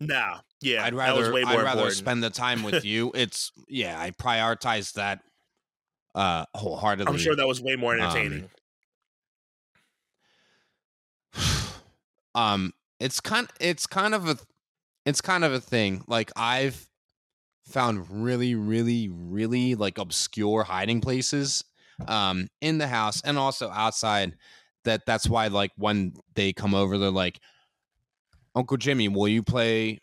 Nah. Yeah, I'd rather, that was way more I'd rather important. spend the time with you. It's... Yeah, I prioritized that uh, wholeheartedly. I'm sure that was way more entertaining. Um, Um, it's kind, it's kind of a, it's kind of a thing. Like I've found really, really, really like obscure hiding places, um, in the house and also outside. That that's why like when they come over, they're like, Uncle Jimmy, will you play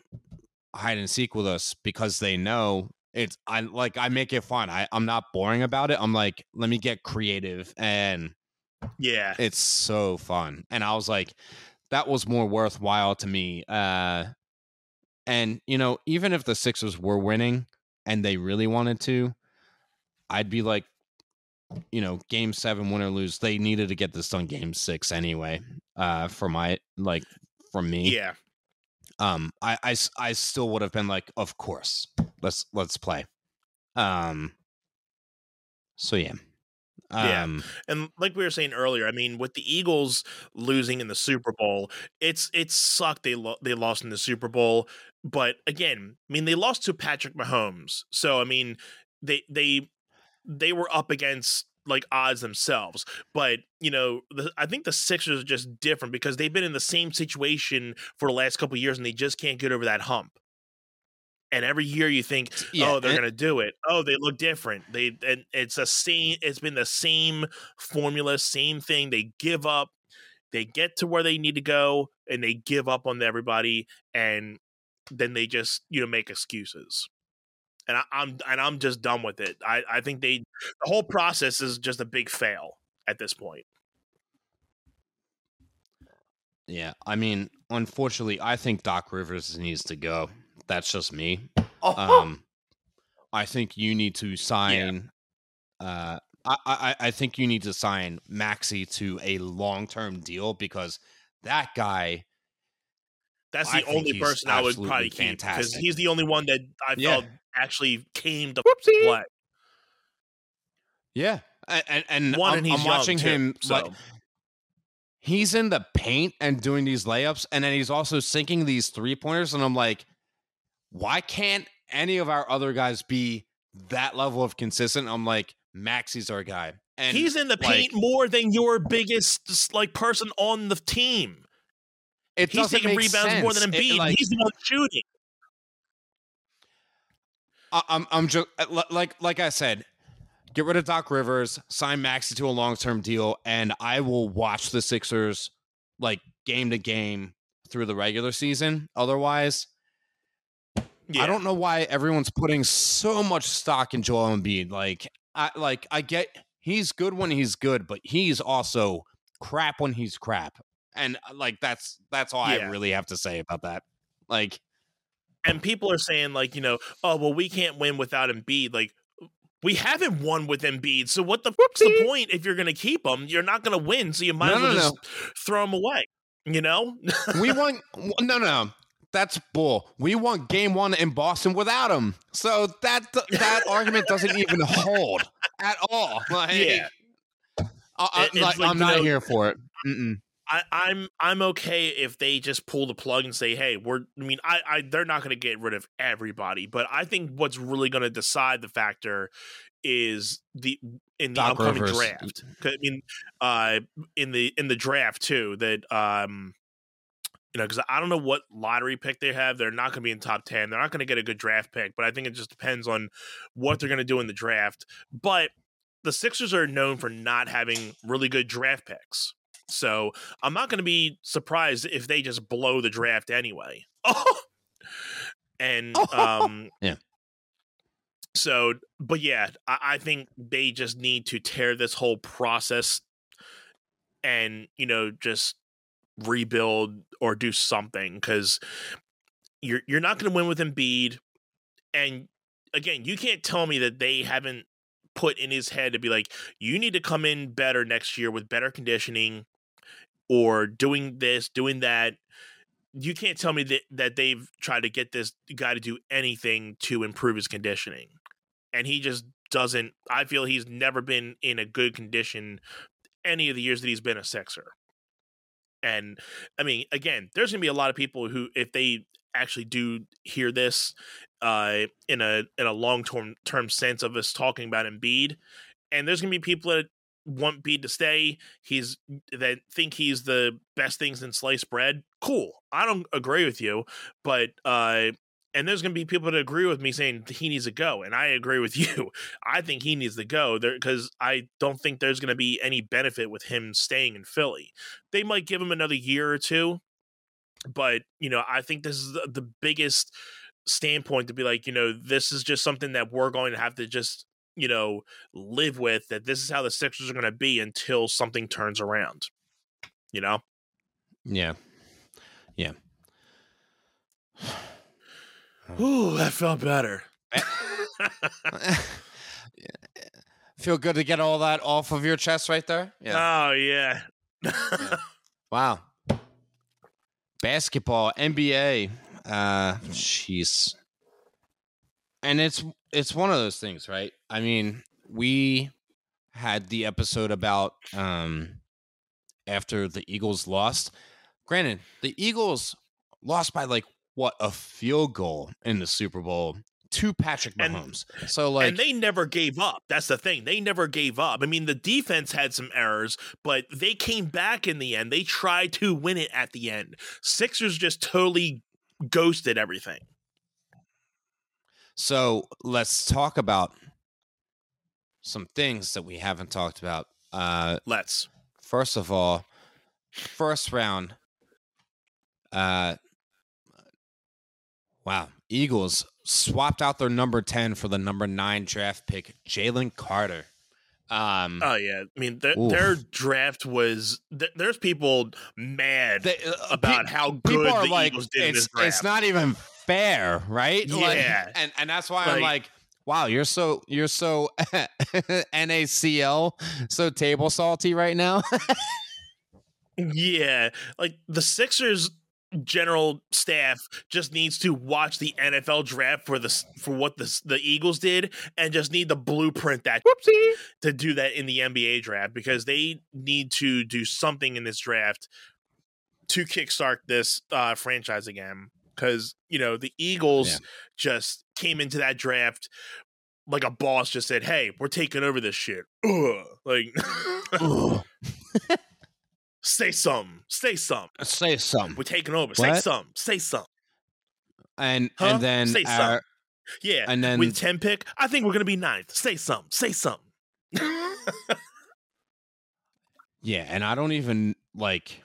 hide and seek with us? Because they know it's I like I make it fun. I I'm not boring about it. I'm like, let me get creative, and yeah, it's so fun. And I was like. That was more worthwhile to me. Uh, and, you know, even if the Sixers were winning and they really wanted to, I'd be like, you know, game seven, win or lose, they needed to get this done game six anyway, uh, for my, like, for me. Yeah. Um, I, I, I still would have been like, of course, let's, let's play. Um, so, yeah. Yeah, um, and like we were saying earlier, I mean, with the Eagles losing in the Super Bowl, it's it sucked they lo- they lost in the Super Bowl. But again, I mean, they lost to Patrick Mahomes, so I mean, they they they were up against like odds themselves. But you know, the, I think the Sixers are just different because they've been in the same situation for the last couple of years, and they just can't get over that hump. And every year you think, yeah, oh, they're going to do it. Oh, they look different. They and it's a same. It's been the same formula, same thing. They give up. They get to where they need to go, and they give up on everybody, and then they just you know make excuses. And I, I'm and I'm just done with it. I, I think they the whole process is just a big fail at this point. Yeah, I mean, unfortunately, I think Doc Rivers needs to go. That's just me. Oh. Um, I think you need to sign. Yeah. Uh, I, I I think you need to sign Maxey to a long-term deal, because that guy. That's the I only person I would probably keep, because he's the only one that I yeah. felt actually came to Whoopsie. play. Yeah, and and, and one, I'm, and I'm watching too, him. So. Like, he's in the paint and doing these layups, and then he's also sinking these three pointers. And I'm like, why can't any of our other guys be that level of consistent? I'm like, Maxey's our guy, and he's in the like, paint more than your biggest like person on the team. It he's taking rebounds sense. more than Embiid. It, like, he's the one shooting. I, I'm, I'm just like, like I said, get rid of Doc Rivers, sign Maxey to a long-term deal, and I will watch the Sixers like game to game through the regular season. Otherwise, yeah. I don't know why everyone's putting so much stock in Joel Embiid. Like, I like, I get he's good when he's good, but he's also crap when he's crap. And like that's that's all yeah. I really have to say about that. Like, and people are saying like, you know, oh well, we can't win without Embiid. Like, we haven't won with Embiid, so what the fuck's the point if you're going to keep him? You're not going to win, so you might no, as well no, just no. throw him away. You know, we won. No, no, that's bull. We won game one in Boston without him, so that that argument doesn't even hold at all. Like, yeah, I, I, like, like, I'm not know, here for it. Mm-mm. I, I'm I'm okay if they just pull the plug and say, hey, we're I mean, I, I they're not going to get rid of everybody, but I think what's really going to decide the factor is the in the Doc upcoming Rivers. draft. I mean, uh, in the in the draft too. That um, you know, because I don't know what lottery pick they have. They're not going to be in top ten. They're not going to get a good draft pick. But I think it just depends on what they're going to do in the draft. But the Sixers are known for not having really good draft picks. So I'm not going to be surprised if they just blow the draft anyway. Oh! And um, yeah. So, but yeah, I, I think they just need to tear this whole process and, you know, just rebuild or do something, because you're you're not going to win with Embiid. And again, you can't tell me that they haven't put in his head to be like, you need to come in better next year with better conditioning, or doing this, doing that. You can't tell me that, that they've tried to get this guy to do anything to improve his conditioning. And he just doesn't. I feel he's never been in a good condition any of the years that he's been a Sixer. And I mean, again, there's going to be a lot of people who, if they actually do hear this uh, in a in a long term term sense of us talking about Embiid, and there's gonna be people that want Embiid to stay. He's that think he's the best things in sliced bread. Cool, I don't agree with you, but uh, and there's gonna be people that agree with me saying he needs to go, and I agree with you. I think he needs to go there, because I don't think there's gonna be any benefit with him staying in Philly. They might give him another year or two. But, you know, I think this is the biggest standpoint to be like, you know, this is just something that we're going to have to just, you know, live with, that this is how the Sixers are going to be until something turns around, you know? Yeah. Yeah. Ooh, that felt better. Feel good to get all that off of your chest right there? Yeah. Oh, yeah. yeah. Wow. Basketball, N B A, uh, jeez, and it's it's one of those things, right? I mean, we had the episode about um, after the Eagles lost. Granted, the Eagles lost by like what a field goal in the Super Bowl to Patrick Mahomes. And, so like, and they never gave up. That's the thing; they never gave up. I mean, the defense had some errors, but they came back in the end. They tried to win it at the end. Sixers just totally ghosted everything. So let's talk about some things that we haven't talked about. Uh, let's first of all, first round. Uh, wow, Eagles swapped out their number ten for the number nine draft pick, Jalen Carter. Um, oh, yeah. I mean, th- their draft was th- there's people mad they, uh, about pe- how good the like, Eagles did in this draft. It's not even fair, right? Yeah. Like, and, and that's why like, I'm like, wow, you're so you're so N A C L, so table salty right now. Yeah, like the Sixers general staff just needs to watch the N F L draft for the for what the the Eagles did, and just need the blueprint that Whoopsie. to do that in the N B A draft, because they need to do something in this draft to kickstart this uh, franchise again. Because, you know, the Eagles yeah. just came into that draft like a boss just said, hey, we're taking over this shit. Ugh. Like, Ugh. say something. Say something. Say something. We're taking over. What? Say something. Say something. And, huh? and then. Say something. Our, yeah. And then. With ten pick, I think we're going to be ninth. Say something. Say something. Yeah. And I don't even like.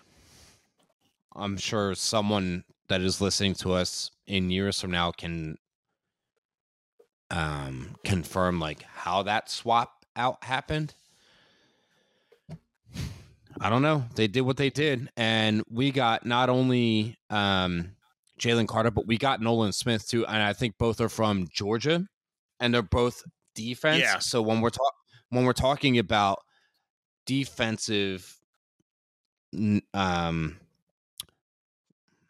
I'm sure someone that is listening to us in years from now can um, confirm like how that swap out happened. I don't know. They did what they did. And we got not only um, Jalen Carter, but we got Nolan Smith too. And I think both are from Georgia, and they're both defense. Yeah. So when we're talking, when we're talking about defensive, um,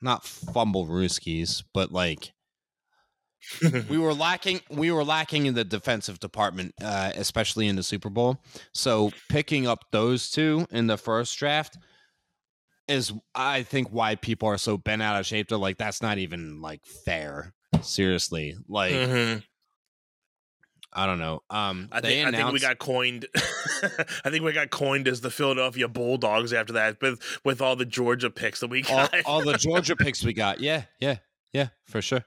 not fumble rooskies, but like we were lacking, we were lacking in the defensive department, uh, especially in the Super Bowl. So picking up those two in the first draft is, I think, why people are so bent out of shape. They're like, that's not even like fair. Seriously. Like, mm-hmm. I don't know. Um, I, think, announced- I think we got coined. I think we got coined as the Philadelphia Bulldogs after that, with with all the Georgia picks that we got. all, all the Georgia picks we got. Yeah, yeah, yeah, for sure.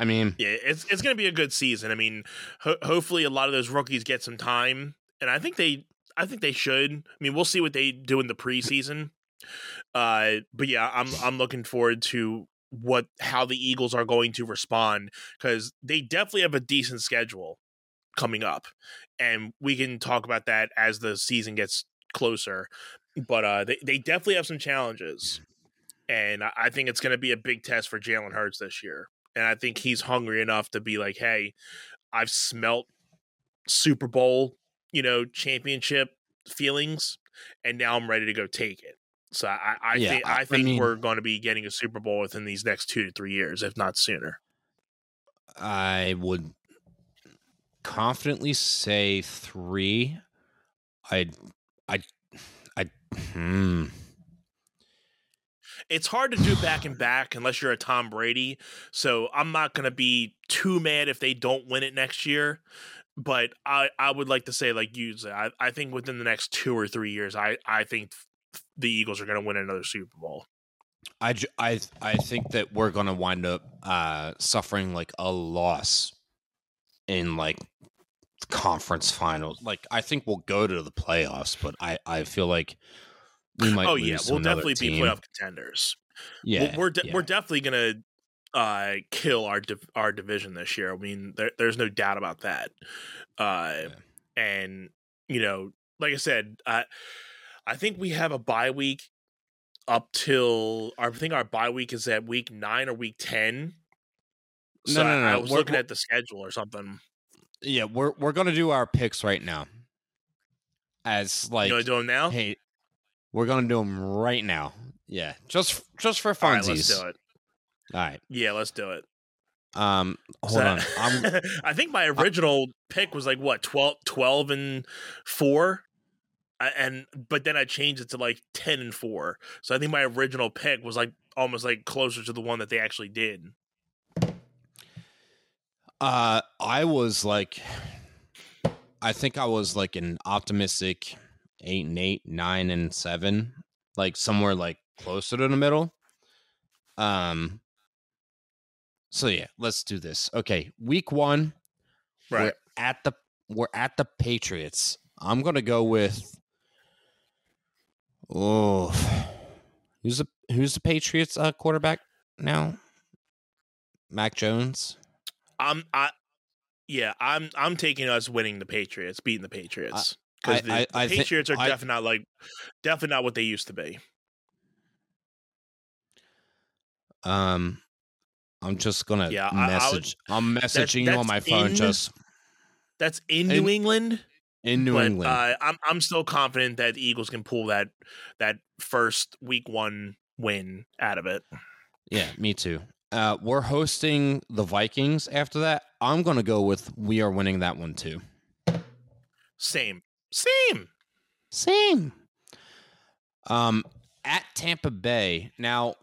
I mean, yeah, it's it's going to be a good season. I mean, ho- hopefully a lot of those rookies get some time, and I think they, I think they should. I mean, we'll see what they do in the preseason. Uh, but yeah, I'm I'm looking forward to what how the Eagles are going to respond, because they definitely have a decent schedule coming up, and we can talk about that as the season gets closer, but uh they, they definitely have some challenges, and I, I think it's going to be a big test for Jalen Hurts this year, and I think he's hungry enough to be like, hey, I've smelt Super Bowl, you know, championship feelings, and now I'm ready to go take it. So I, I, yeah, th- I, I think I mean, we're going to be getting a Super Bowl within these next two to three years, if not sooner. I would confidently say three. I, I, I. Hmm. It's hard to do back and back unless you're a Tom Brady. So I'm not gonna be too mad if they don't win it next year. But I, I would like to say, like you said, I, I think within the next two or three years, I, I think the Eagles are gonna win another Super Bowl. I, I, I think that we're gonna wind up uh, suffering like a loss in like conference finals. Like, I think we'll go to the playoffs, but I, I feel like we might. Oh yeah, we'll definitely team. be playoff contenders. Yeah, we're we're, de- yeah. we're definitely gonna uh, kill our div- our division this year. I mean, there, there's no doubt about that. Uh, yeah. And you know, like I said, I I think we have a bye week up till our, I think our bye week is at week nine or week ten. So no, no, no. I was we're, looking at the schedule or something. Yeah, we're we're gonna do our picks right now. As like, you wanna do them now? Hey, we're gonna do them right now. Yeah, just just for funsies. All right, let's do it. All right. Yeah, let's do it. Um, hold so, on. I'm, I think my original I, pick was like what twelve, twelve and four, I, and but then I changed it to like ten and four. So I think my original pick was like almost like closer to the one that they actually did. Uh, I was like, I think I was like an optimistic eight and eight, nine and seven, like somewhere like closer to the middle. Um, so yeah, let's do this. Okay. Week one, right. We're at the, we're at the Patriots. I'm going to go with, oh, who's the, who's the Patriots uh, quarterback now? Mac Jones. I'm I yeah, I'm I'm taking us winning the Patriots, beating the Patriots. Because the, I, I, the Patriots I think, are definitely not like definitely not what they used to be. Um I'm just gonna yeah, message I, I would, I'm messaging that, you on my phone in, just that's in, in New England. In New but, England. Uh, I'm I'm still confident that the Eagles can pull that that first week one win out of it. Yeah, me too. Uh, we're hosting the Vikings after that. I'm going to go with we are winning that one too. Same. Same. Same. Um, at Tampa Bay. Now,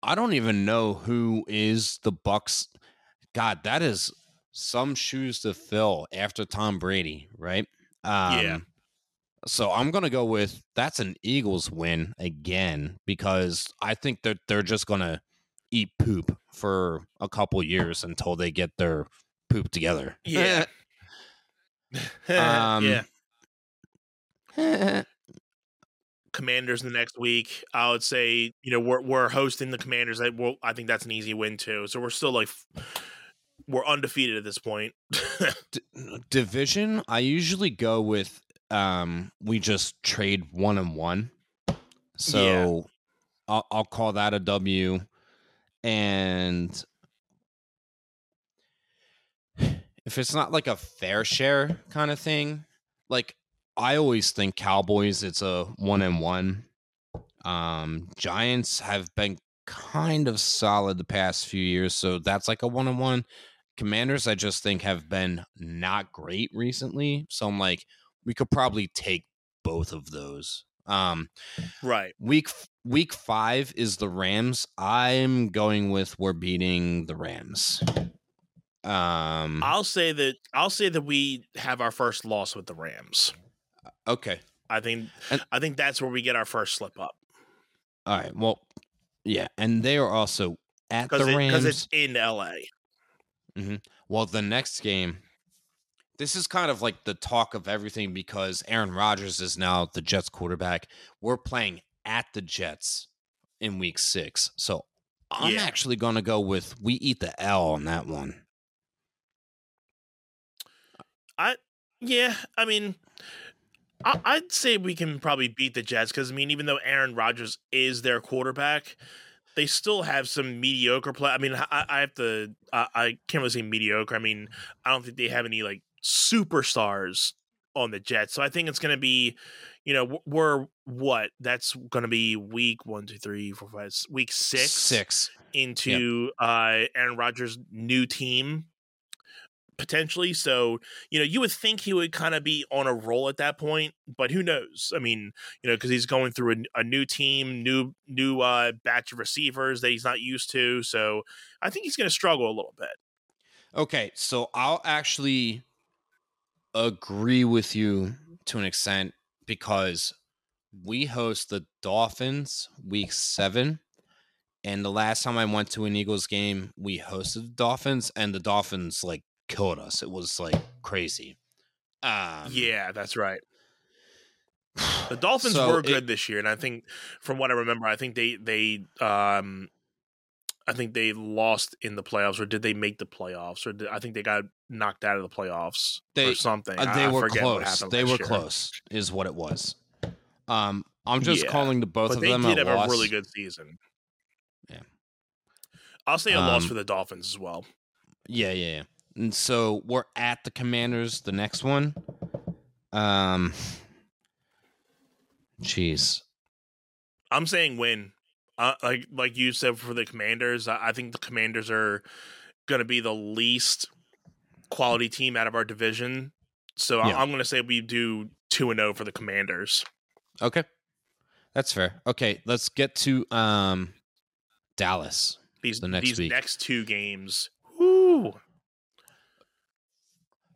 I don't even know who is the Bucs. God, that is some shoes to fill after Tom Brady, right? Um, yeah. So I'm going to go with that's an Eagles win again, because I think that they're just going to eat poop for a couple years until they get their poop together. Yeah. um, yeah. Commanders the next week. I would say, you know, we're we're hosting the Commanders. I, we'll, I think that's an easy win, too. So we're still like we're undefeated at this point. D- division. I usually go with um, we just trade one and one. So yeah. I'll, I'll call that a W. And if it's not like a fair share kind of thing, like I always think Cowboys, it's a one and one. Um, Giants have been kind of solid the past few years, so that's like a one and one. Commanders, I just think have been not great recently, so I'm like, we could probably take both of those. Um, right. Week week five is the Rams. I'm going with we're beating the Rams. Um, I'll say that I'll say that we have our first loss with the Rams. Okay. I think and, I think that's where we get our first slip up. All right. Well, yeah, and they are also at the it, Rams because it's in L A. Mm-hmm. Well, the next game. This is kind of like the talk of everything because Aaron Rodgers is now the Jets quarterback. We're playing at the Jets in week six. So I'm yeah. actually going to go with we eat the L on that one. I Yeah, I mean, I, I'd say we can probably beat the Jets because, I mean, even though Aaron Rodgers is their quarterback, they still have some mediocre play. I mean, I, I have to I, I can't really say mediocre. I mean, I don't think they have any, like, superstars on the Jets. So I think it's going to be, you know, we're what? That's going to be week one, two, three, four, five, week six. Six. Into yep. uh, Aaron Rodgers' new team, potentially. So, you know, you would think he would kind of be on a roll at that point, but who knows? I mean, you know, because he's going through a, a new team, new, new uh, batch of receivers that he's not used to. So I think he's going to struggle a little bit. Okay. So I'll actually agree with you to an extent because we host the Dolphins week seven, and the last time I went to an Eagles game, we hosted the Dolphins, and the Dolphins like killed us. It was like crazy. Um, yeah, that's right. The Dolphins so were good it, this year, and I think, from what I remember, I think they they um, I think they lost in the playoffs, or did they make the playoffs? Or did, I think they got knocked out of the playoffs they, or something. Uh, they I, were I close. They were year. close is what it was. Um, I'm just yeah, calling the both of them a loss. But they did have a really good season. Yeah. I'll say a um, loss for the Dolphins as well. Yeah, yeah, yeah. And so we're at the Commanders, the next one. Um, Jeez. I'm saying win. Uh, like like you said for the Commanders, I, I think the Commanders are going to be the least quality team out of our division. So yeah. I, I'm going to say we do two and oh for the Commanders. Okay. That's fair. Okay, let's get to um, Dallas. These, the next, these week. next two games. Woo!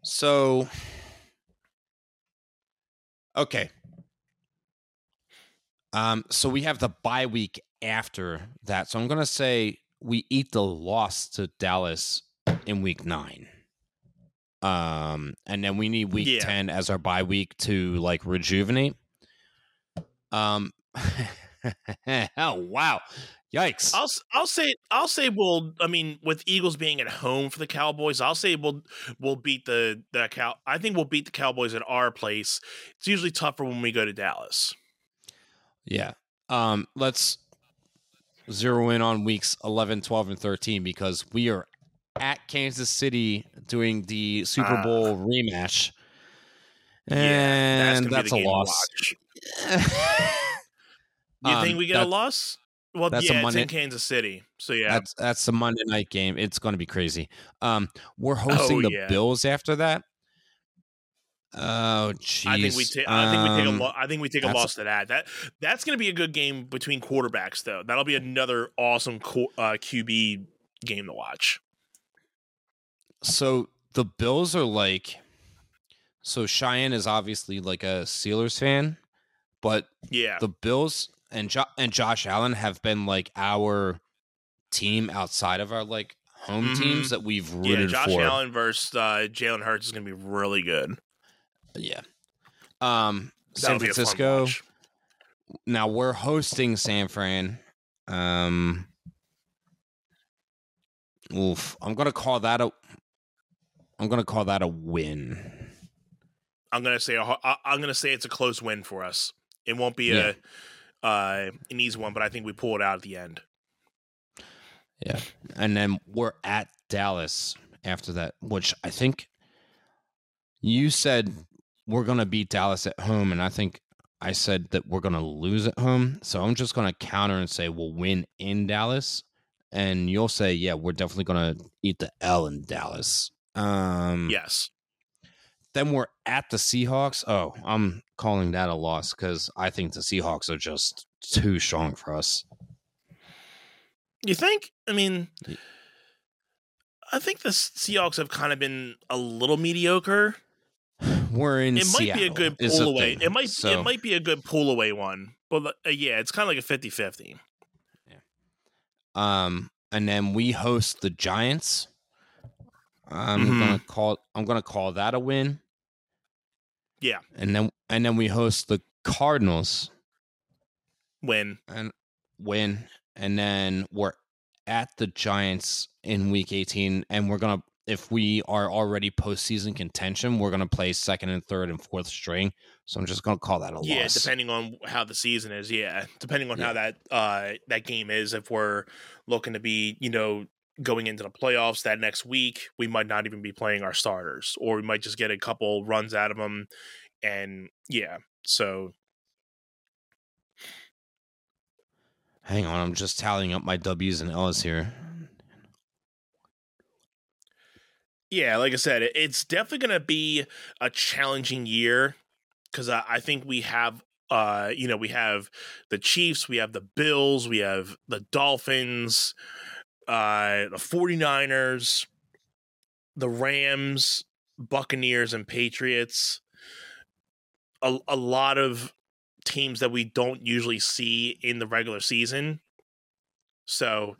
So, okay. Um, so we have the bye week after that. So I'm going to say we eat the loss to Dallas in week nine. Um, and then we need week yeah. ten as our bye week to like rejuvenate. Um, Oh, wow. Yikes. I'll I'll say I'll say we'll I mean with Eagles being at home for the Cowboys, I'll say we'll we'll beat the the Cow I think we'll beat the Cowboys at our place. It's usually tougher when we go to Dallas. Yeah. Um let's zero in on weeks eleven, twelve and thirteen because we are at Kansas City doing the Super Bowl uh, rematch. And yeah, that's, that's a loss. You think um, we get that, a loss? Well, that's yeah, a Monday, it's in Kansas City. So, yeah. That's that's a Monday night game. It's going to be crazy. Um, we're hosting oh, the yeah. Bills after that. Oh, jeez. I think we take um, I think we take a lo- I think we take a loss to that. That that's going to be a good game between quarterbacks though. That'll be another awesome co- uh, Q B game to watch. So, the Bills are like so Cheyenne is obviously like a Steelers fan, but yeah. The Bills and jo- and Josh Allen have been like our team outside of our like home mm-hmm. teams that we've rooted yeah, Josh for. Josh Allen versus uh, Jalen Hurts is going to be really good. Yeah. Um, San Francisco. Now we're hosting San Fran. Um, oof, I'm going to call that a I'm going to call that a win. I'm going to say a, I'm going to say it's a close win for us. It won't be yeah. a uh, an easy one, but I think we pull it out at the end. Yeah. And then we're at Dallas after that, which I think you said we're going to beat Dallas at home, and I think I said that we're going to lose at home. So I'm just going to counter and say we'll win in Dallas, and you'll say, yeah, we're definitely going to eat the L in Dallas. Um, yes. Then we're at the Seahawks. Oh, I'm calling that a loss because I think the Seahawks are just too strong for us. You think? I mean, I think the Seahawks have kind of been a little mediocre. We're in it might Seattle, be a good pull away. Thing, it might so. It might be a good pull away one, but uh, yeah, it's kind of like a fifty-fifty. Yeah. Um, and then we host the Giants. I'm mm-hmm. gonna call. I'm gonna call that a win. Yeah, and then and then we host the Cardinals. Win and win, and then we're at the Giants in Week eighteen, and we're gonna if we are already postseason contention, we're gonna play second and third and fourth string. So I'm just gonna call that a yeah, loss. Yeah, depending on how the season is. Yeah, depending on yeah. how that uh that game is. If we're looking to be, you know. Going into the playoffs that next week, we might not even be playing our starters, or we might just get a couple runs out of them. And yeah, so. Hang on. I'm just tallying up my W's and L's here. Yeah. Like I said, it's definitely going to be a challenging year. Cause I, I think we have, uh, you know, we have the Chiefs, we have the Bills, we have the Dolphins, Uh, the 49ers, the Rams, Buccaneers, and Patriots. A, a lot of teams that we don't usually see in the regular season. So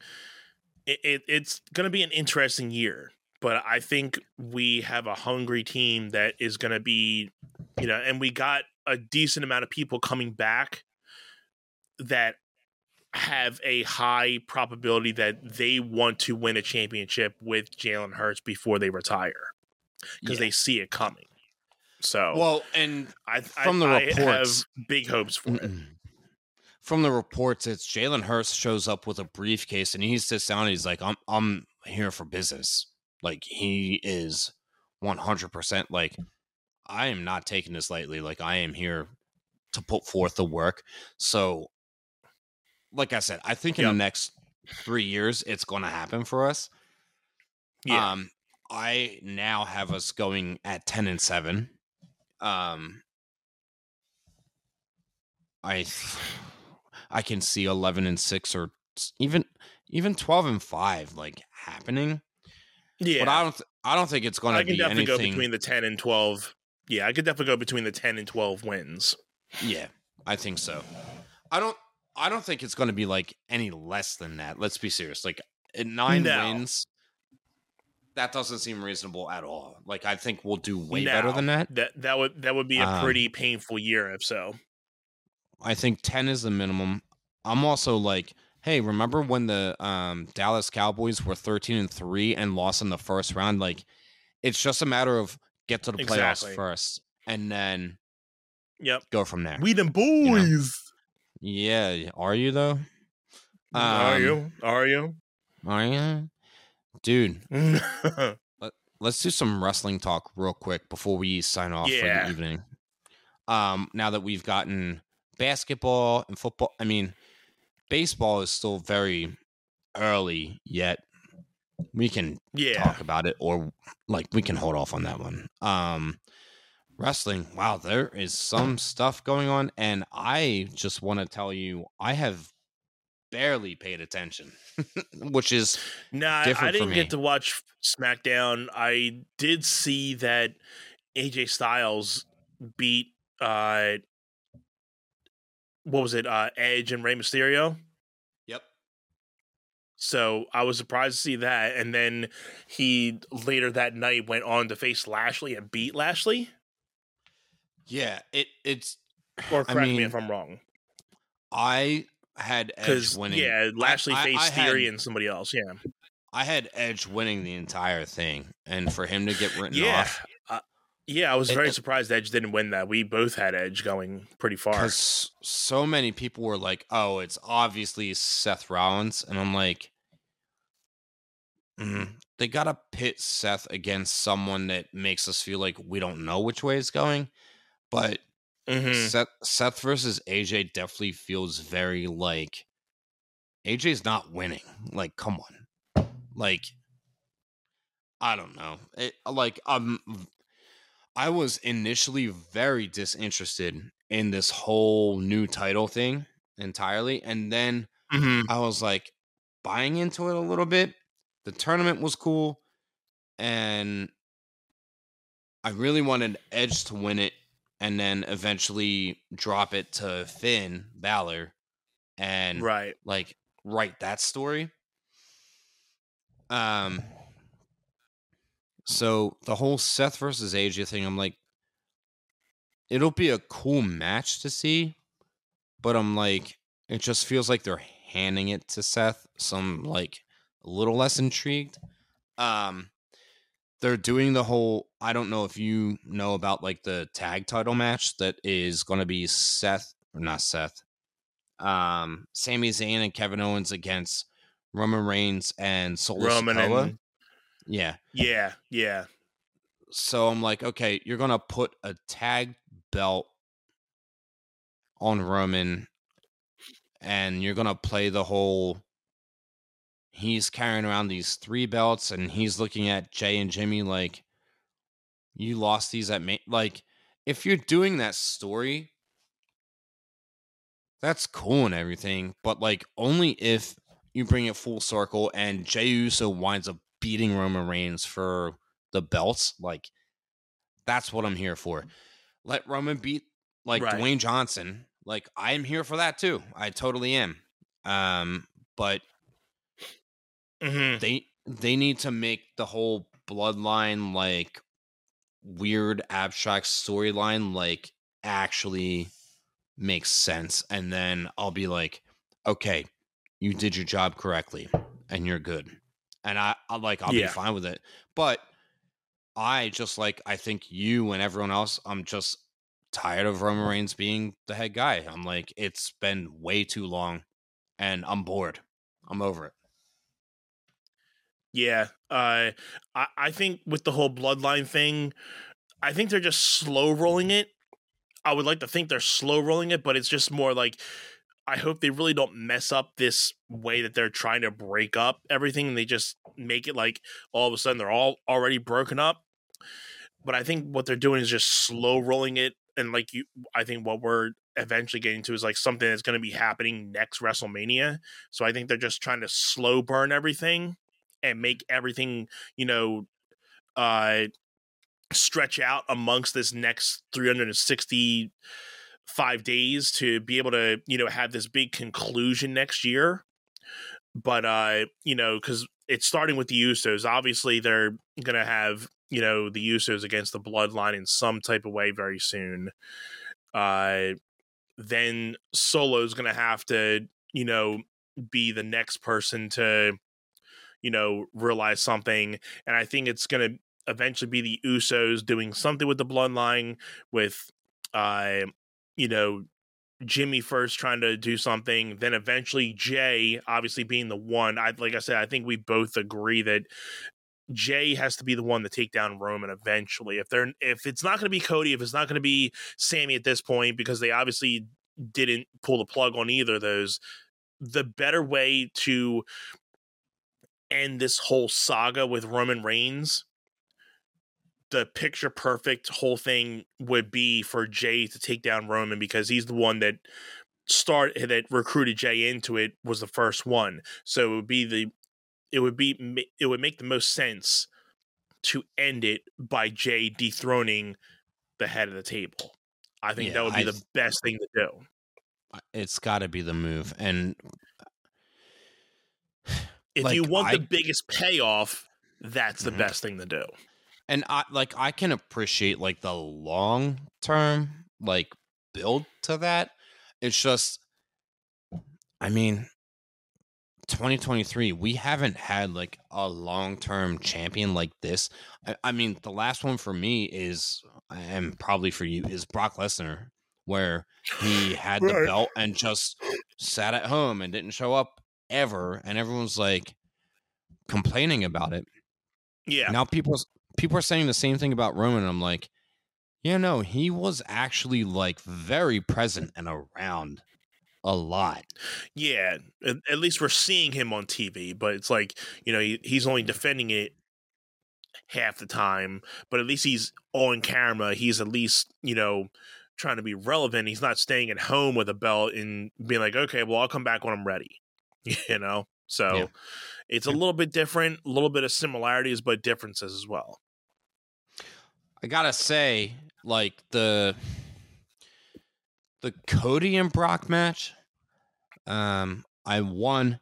it, it, it's going to be an interesting year. But I think we have a hungry team that is going to be, you know, and we got a decent amount of people coming back that have a high probability that they want to win a championship with Jalen Hurts before they retire because yeah. they see it coming. So, well, and I, from I, the reports, I have big hopes for it. From the reports, it's Jalen Hurts shows up with a briefcase and he sits down and he's like, I'm, I'm here for business. Like, he is one hundred percent like, I am not taking this lightly. Like, I am here to put forth the work. So, like I said, I think in yep. the next three years, it's going to happen for us. Yeah. Um, I now have us going at ten and seven. Um, I, I can see eleven and six or even, even twelve and five like happening. Yeah. But I don't, th- I don't think it's going to be anything. I can definitely go between the ten and twelve. Yeah. I could definitely go between the ten and twelve wins. Yeah, I think so. I don't, I don't think it's going to be like any less than that. Let's be serious. Like nine no. wins, that doesn't seem reasonable at all. Like I think we'll do way no. better than that. That that would that would be a um, pretty painful year if so. I think ten is the minimum. I'm also like, hey, remember when the um, Dallas Cowboys were thirteen and three and lost in the first round? Like, it's just a matter of get to the exactly. playoffs first and then yep. go from there. We them boys. You know? Yeah. Are you, though? Um, are you? Are you? Are you? Dude. let, let's do some wrestling talk real quick before we sign off yeah. for the evening. Um, now that we've gotten basketball and football, I mean, baseball is still very early yet. We can yeah. talk about it, or like we can hold off on that one. Um, wrestling. Wow. There is some stuff going on. And I just want to tell you, I have barely paid attention, which is nah, different I didn't for me. Get to watch SmackDown. I did see that A J Styles beat, uh, what was it? Uh, Edge and Rey Mysterio. Yep. So I was surprised to see that. And then he later that night went on to face Lashley and beat Lashley. Yeah. It it's, or correct I mean, me if I'm wrong. I had Edge winning. Yeah. Lashley I, faced I, I Theory had, and somebody else. Yeah. I had Edge winning the entire thing. And for him to get written yeah. off. Yeah, I was very it, surprised Edge didn't win that. We both had Edge going pretty far. Because so many people were like, oh, it's obviously Seth Rollins. And I'm like, mm-hmm. they got to pit Seth against someone that makes us feel like we don't know which way it's going. But mm-hmm. Seth, Seth versus A J definitely feels very like, A J's not winning. Like, come on. Like, I don't know. It, like, I'm... Um, I was initially very disinterested in this whole new title thing entirely. And then mm-hmm. I was like buying into it a little bit. The tournament was cool. And I really wanted Edge to win it and then eventually drop it to Finn Balor and right. like write that story. Um, So the whole Seth versus A J thing, I'm like, it'll be a cool match to see, but I'm like, it just feels like they're handing it to Seth. So I'm like a little less intrigued. Um, they're doing the whole, I don't know if you know about like the tag title match that is going to be Seth or not Seth, um, Sami Zayn and Kevin Owens against Roman Reigns and Solo Sikoa. Yeah. Yeah. Yeah. So I'm like, okay, you're going to put a tag belt on Roman and you're going to play the whole, he's carrying around these three belts and he's looking at Jay and Jimmy like, you lost these at me. Like, if you're doing that story, that's cool and everything, but like only if you bring it full circle and Jey Uso winds up beating Roman Reigns for the belts. Like, that's what I'm here for. Let Roman beat, like, right. Dwayne Johnson. Like, I am here for that, too. I totally am. Um, but mm-hmm. they they need to make the whole bloodline, like, weird, abstract storyline, like, actually makes sense. And then I'll be like, okay, you did your job correctly, and you're good. And I, I like, I'll yeah. be fine with it. But I just like, I think you and everyone else, I'm just tired of Roman Reigns being the head guy. I'm like, it's been way too long and I'm bored. I'm over it. Yeah. Uh, I, I think with the whole bloodline thing, I think they're just slow rolling it. I would like to think they're slow rolling it, but it's just more like, I hope they really don't mess up this way that they're trying to break up everything and they just make it like all of a sudden they're all already broken up. But I think what they're doing is just slow rolling it. And like you, I think what we're eventually getting to is like something that's going to be happening next WrestleMania. So I think they're just trying to slow burn everything and make everything, you know, uh, stretch out amongst this next three hundred sixty five days to be able to, you know, have this big conclusion next year. But, uh, you know, because it's starting with the Usos. Obviously, they're going to have, you know, the Usos against the bloodline in some type of way very soon. Uh, then Solo's going to have to you know, be the next person to, you know, realize something. And I think it's going to eventually be the Usos doing something with the bloodline, with, uh, you know, Jimmy first trying to do something, then eventually Jay obviously being the one. I like I said, I think we both agree that Jay has to be the one to take down Roman eventually. If they're if it's not going to be Cody, if it's not going to be Sammy at this point, because they obviously didn't pull the plug on either of those, the better way to end this whole saga with Roman Reigns, the picture perfect whole thing would be for Jay to take down Roman, because he's the one that started, that recruited Jay into it, was the first one. So it would be the, it would be, it would make the most sense to end it by Jay dethroning the head of the table. I think yeah, that would be I, the best thing to do. It's gotta be the move. And if like, you want I, the biggest payoff, that's the mm-hmm. best thing to do. And I like I can appreciate like the long term like build to that. It's just, I mean, twenty twenty-three, we haven't had like a long term champion like this. I, I mean, the last one for me is, and probably for you, is Brock Lesnar, where he had the belt and just sat at home and didn't show up ever, and everyone's like complaining about it. Yeah. Now people's. People are saying the same thing about Roman, and I'm like, yeah, no, he was actually like very present and around a lot. Yeah, at, at least we're seeing him on T V, but it's like, you know, he, he's only defending it half the time, but at least he's on camera. He's at least, you know, trying to be relevant. He's not staying at home with a belt and being like, okay, well, I'll come back when I'm ready, you know? So yeah. It's a little bit different, a little bit of similarities, but differences as well. I gotta say, like the the Cody and Brock match, um, I won.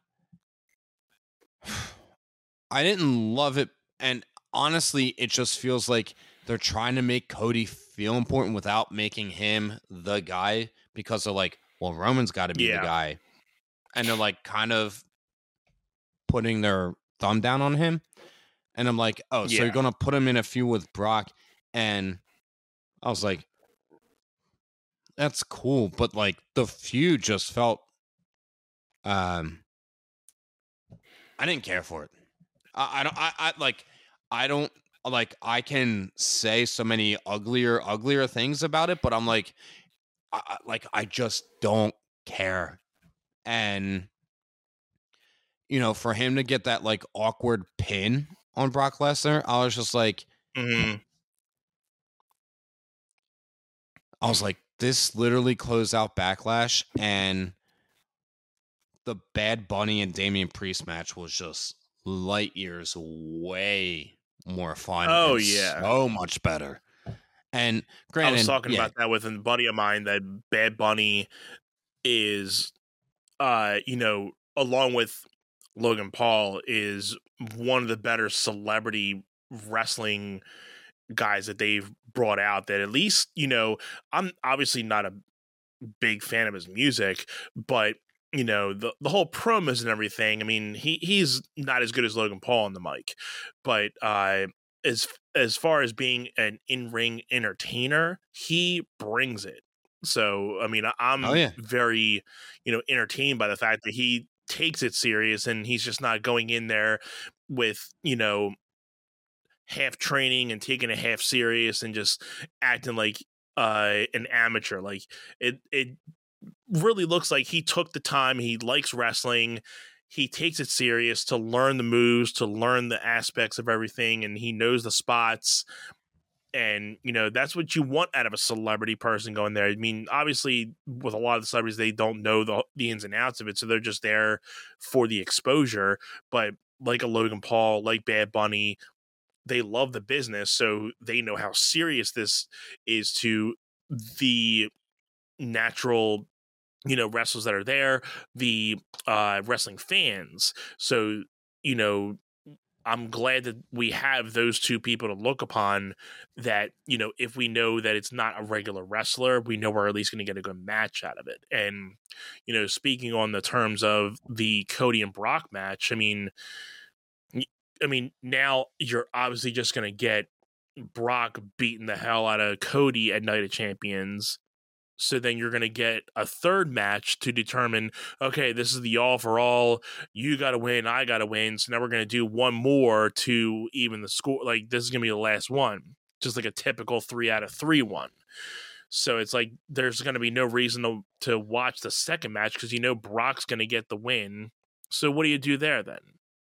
I didn't love it, and honestly, it just feels like they're trying to make Cody feel important without making him the guy, because they're like, well, Roman's got to be yeah. the guy, and they're like kind of putting their thumb down on him, and I'm like, oh, yeah. so you're gonna put him in a feud with Brock, and I was like, that's cool, but like the feud just felt, um, I didn't care for it. I, I don't, I, I like, I don't like. I can say so many uglier, uglier things about it, but I'm like, I, like I just don't care, and. You know, for him to get that like awkward pin on Brock Lesnar, I was just like, mm-hmm. I was like, this literally closed out Backlash, and the Bad Bunny and Damian Priest match was just light years way more fun. Oh yeah, so much better. And granted, I was talking yeah. about that with a buddy of mine, that Bad Bunny is, uh, you know, along with Logan Paul, is one of the better celebrity wrestling guys that they've brought out, that at least, you know, I'm obviously not a big fan of his music, but you know, the, the whole promos and everything, I mean, he, he's not as good as Logan Paul on the mic, but uh, as, as far as being an in-ring entertainer, he brings it. So, I mean, I'm oh, yeah. very, you know, entertained by the fact that he takes it serious, and he's just not going in there with, you know, half training and taking it half serious and just acting like uh an amateur. Like it it really looks like he took the time, he likes wrestling, he takes it serious to learn the moves, to learn the aspects of everything, and he knows the spots. And, you know, that's what you want out of a celebrity person going there. I mean, obviously, with a lot of the celebrities, they don't know the, the ins and outs of it, so they're just there for the exposure. But like a Logan Paul, like Bad Bunny, they love the business, so they know how serious this is to the natural, you know, wrestlers that are there, the uh, wrestling fans. So, you know, I'm glad that we have those two people to look upon that, you know, if we know that it's not a regular wrestler, we know we're at least going to get a good match out of it. And, you know, speaking on the terms of the Cody and Brock match, I mean, I mean, now you're obviously just going to get Brock beating the hell out of Cody at Night of Champions. So then you're going to get a third match to determine, okay, this is the all for all. You got to win. I got to win. So now we're going to do one more to even the score. Like, this is going to be the last one, just like a typical three out of three one. So it's like there's going to be no reason to, to watch the second match because you know Brock's going to get the win. So what do you do there then?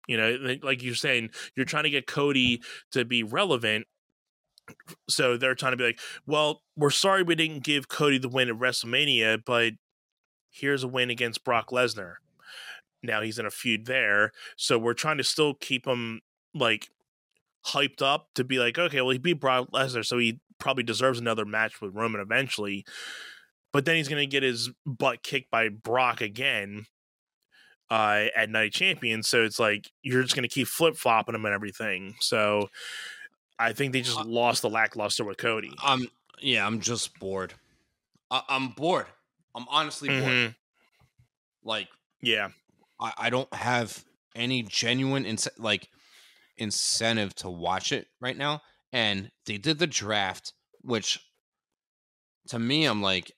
You know, like you're saying, you're trying to get Cody to be relevant. So they're trying to be like, well, we're sorry we didn't give Cody the win at WrestleMania, but here's a win against Brock Lesnar. Now he's in a feud there. So we're trying to still keep him like hyped up to be like, okay, well, he beat Brock Lesnar, so he probably deserves another match with Roman eventually. But then he's going to get his butt kicked by Brock again uh, at Night of Champions. So it's like you're just going to keep flip-flopping him and everything. So I think they just uh, lost the lackluster with Cody. Um, yeah, I'm just bored. I- I'm bored. I'm honestly bored. Mm-hmm. Like, yeah, I-, I don't have any genuine ince- like incentive to watch it right now. And they did the draft, which to me, I'm like,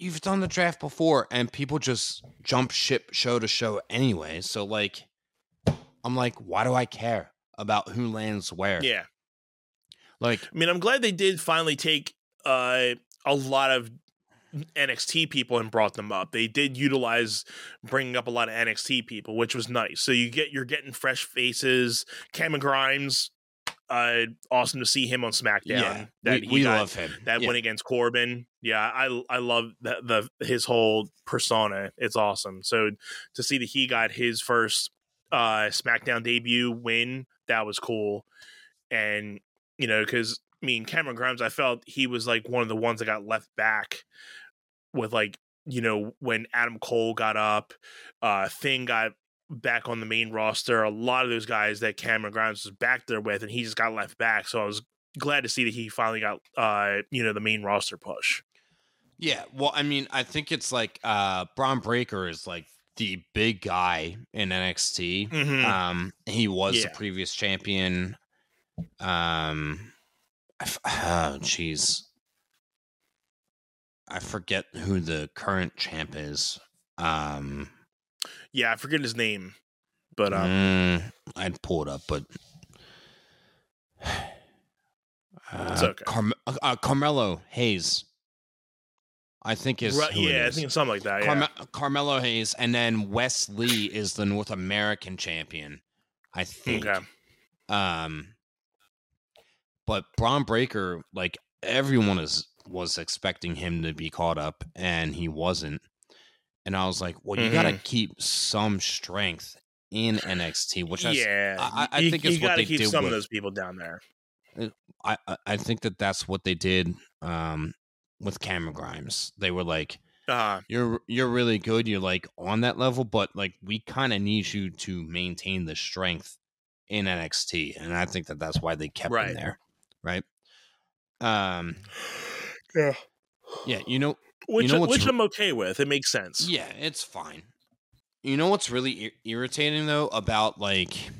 you've done the draft before, and people just jump ship show to show anyway. So like, I'm like, why do I care about who lands where? Yeah. Like, I mean, I'm glad they did finally take uh, a lot of N X T people and brought them up. They did utilize bringing up a lot of N X T people, which was nice. So you get, you're getting fresh faces. Cameron Grimes, uh, awesome to see him on SmackDown. Yeah, that we, he we got, love him. That yeah. win against Corbin. Yeah, I I love the, the his whole persona. It's awesome. So to see that he got his first uh, SmackDown debut win, that was cool. And, you know, because, I mean, Cameron Grimes, I felt he was, like, one of the ones that got left back with, like, you know, when Adam Cole got up, uh, Thing got back on the main roster, a lot of those guys that Cameron Grimes was back there with, and he just got left back. So I was glad to see that he finally got, uh, you know, the main roster push. Yeah, well, I mean, I think it's, like, uh, Bron Breakker is, like, the big guy in N X T. Mm-hmm. Um, he was yeah. the previous champion. Um, f- oh, jeez. I forget who the current champ is. Um, yeah, I forget his name, but, um, mm, I'd pull it up, but uh, it's okay. Car- uh, Carmelo Hayes. I think is right, yeah, it is. I think it's something like that. Carme- yeah. Carmelo Hayes, and then Wes Lee is the North American champion, I think. Okay. Um, but Bron Breakker, like everyone is was expecting him to be caught up, and he wasn't. And I was like, well, you mm-hmm. gotta keep some strength in N X T, which yeah, I, I, I think you, is you what they keep did some with, of those people down there. I I think that that's what they did. Um. With Cameron Grimes, they were like, uh, "You're you're really good. You're like on that level, but like we kind of need you to maintain the strength in N X T." And I think that that's why they kept right. him there, right? Um, yeah, yeah. You know, which you know which I'm okay with. It makes sense. Yeah, it's fine. You know what's really ir- irritating though about like,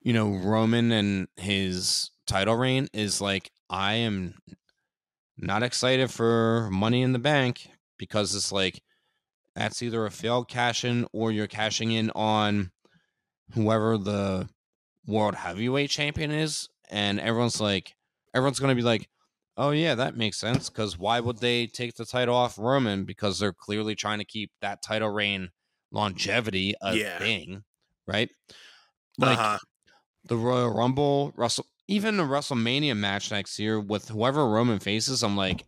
you know, Roman and his title reign is like I am not excited for Money in the Bank because it's like that's either a failed cash-in or you're cashing in on whoever the world heavyweight champion is, and everyone's like, everyone's going to be like, oh yeah, that makes sense because why would they take the title off Roman because they're clearly trying to keep that title reign longevity a yeah. thing, right? Like uh-huh. the Royal Rumble, Russell. Even the WrestleMania match next year with whoever Roman faces, I'm like,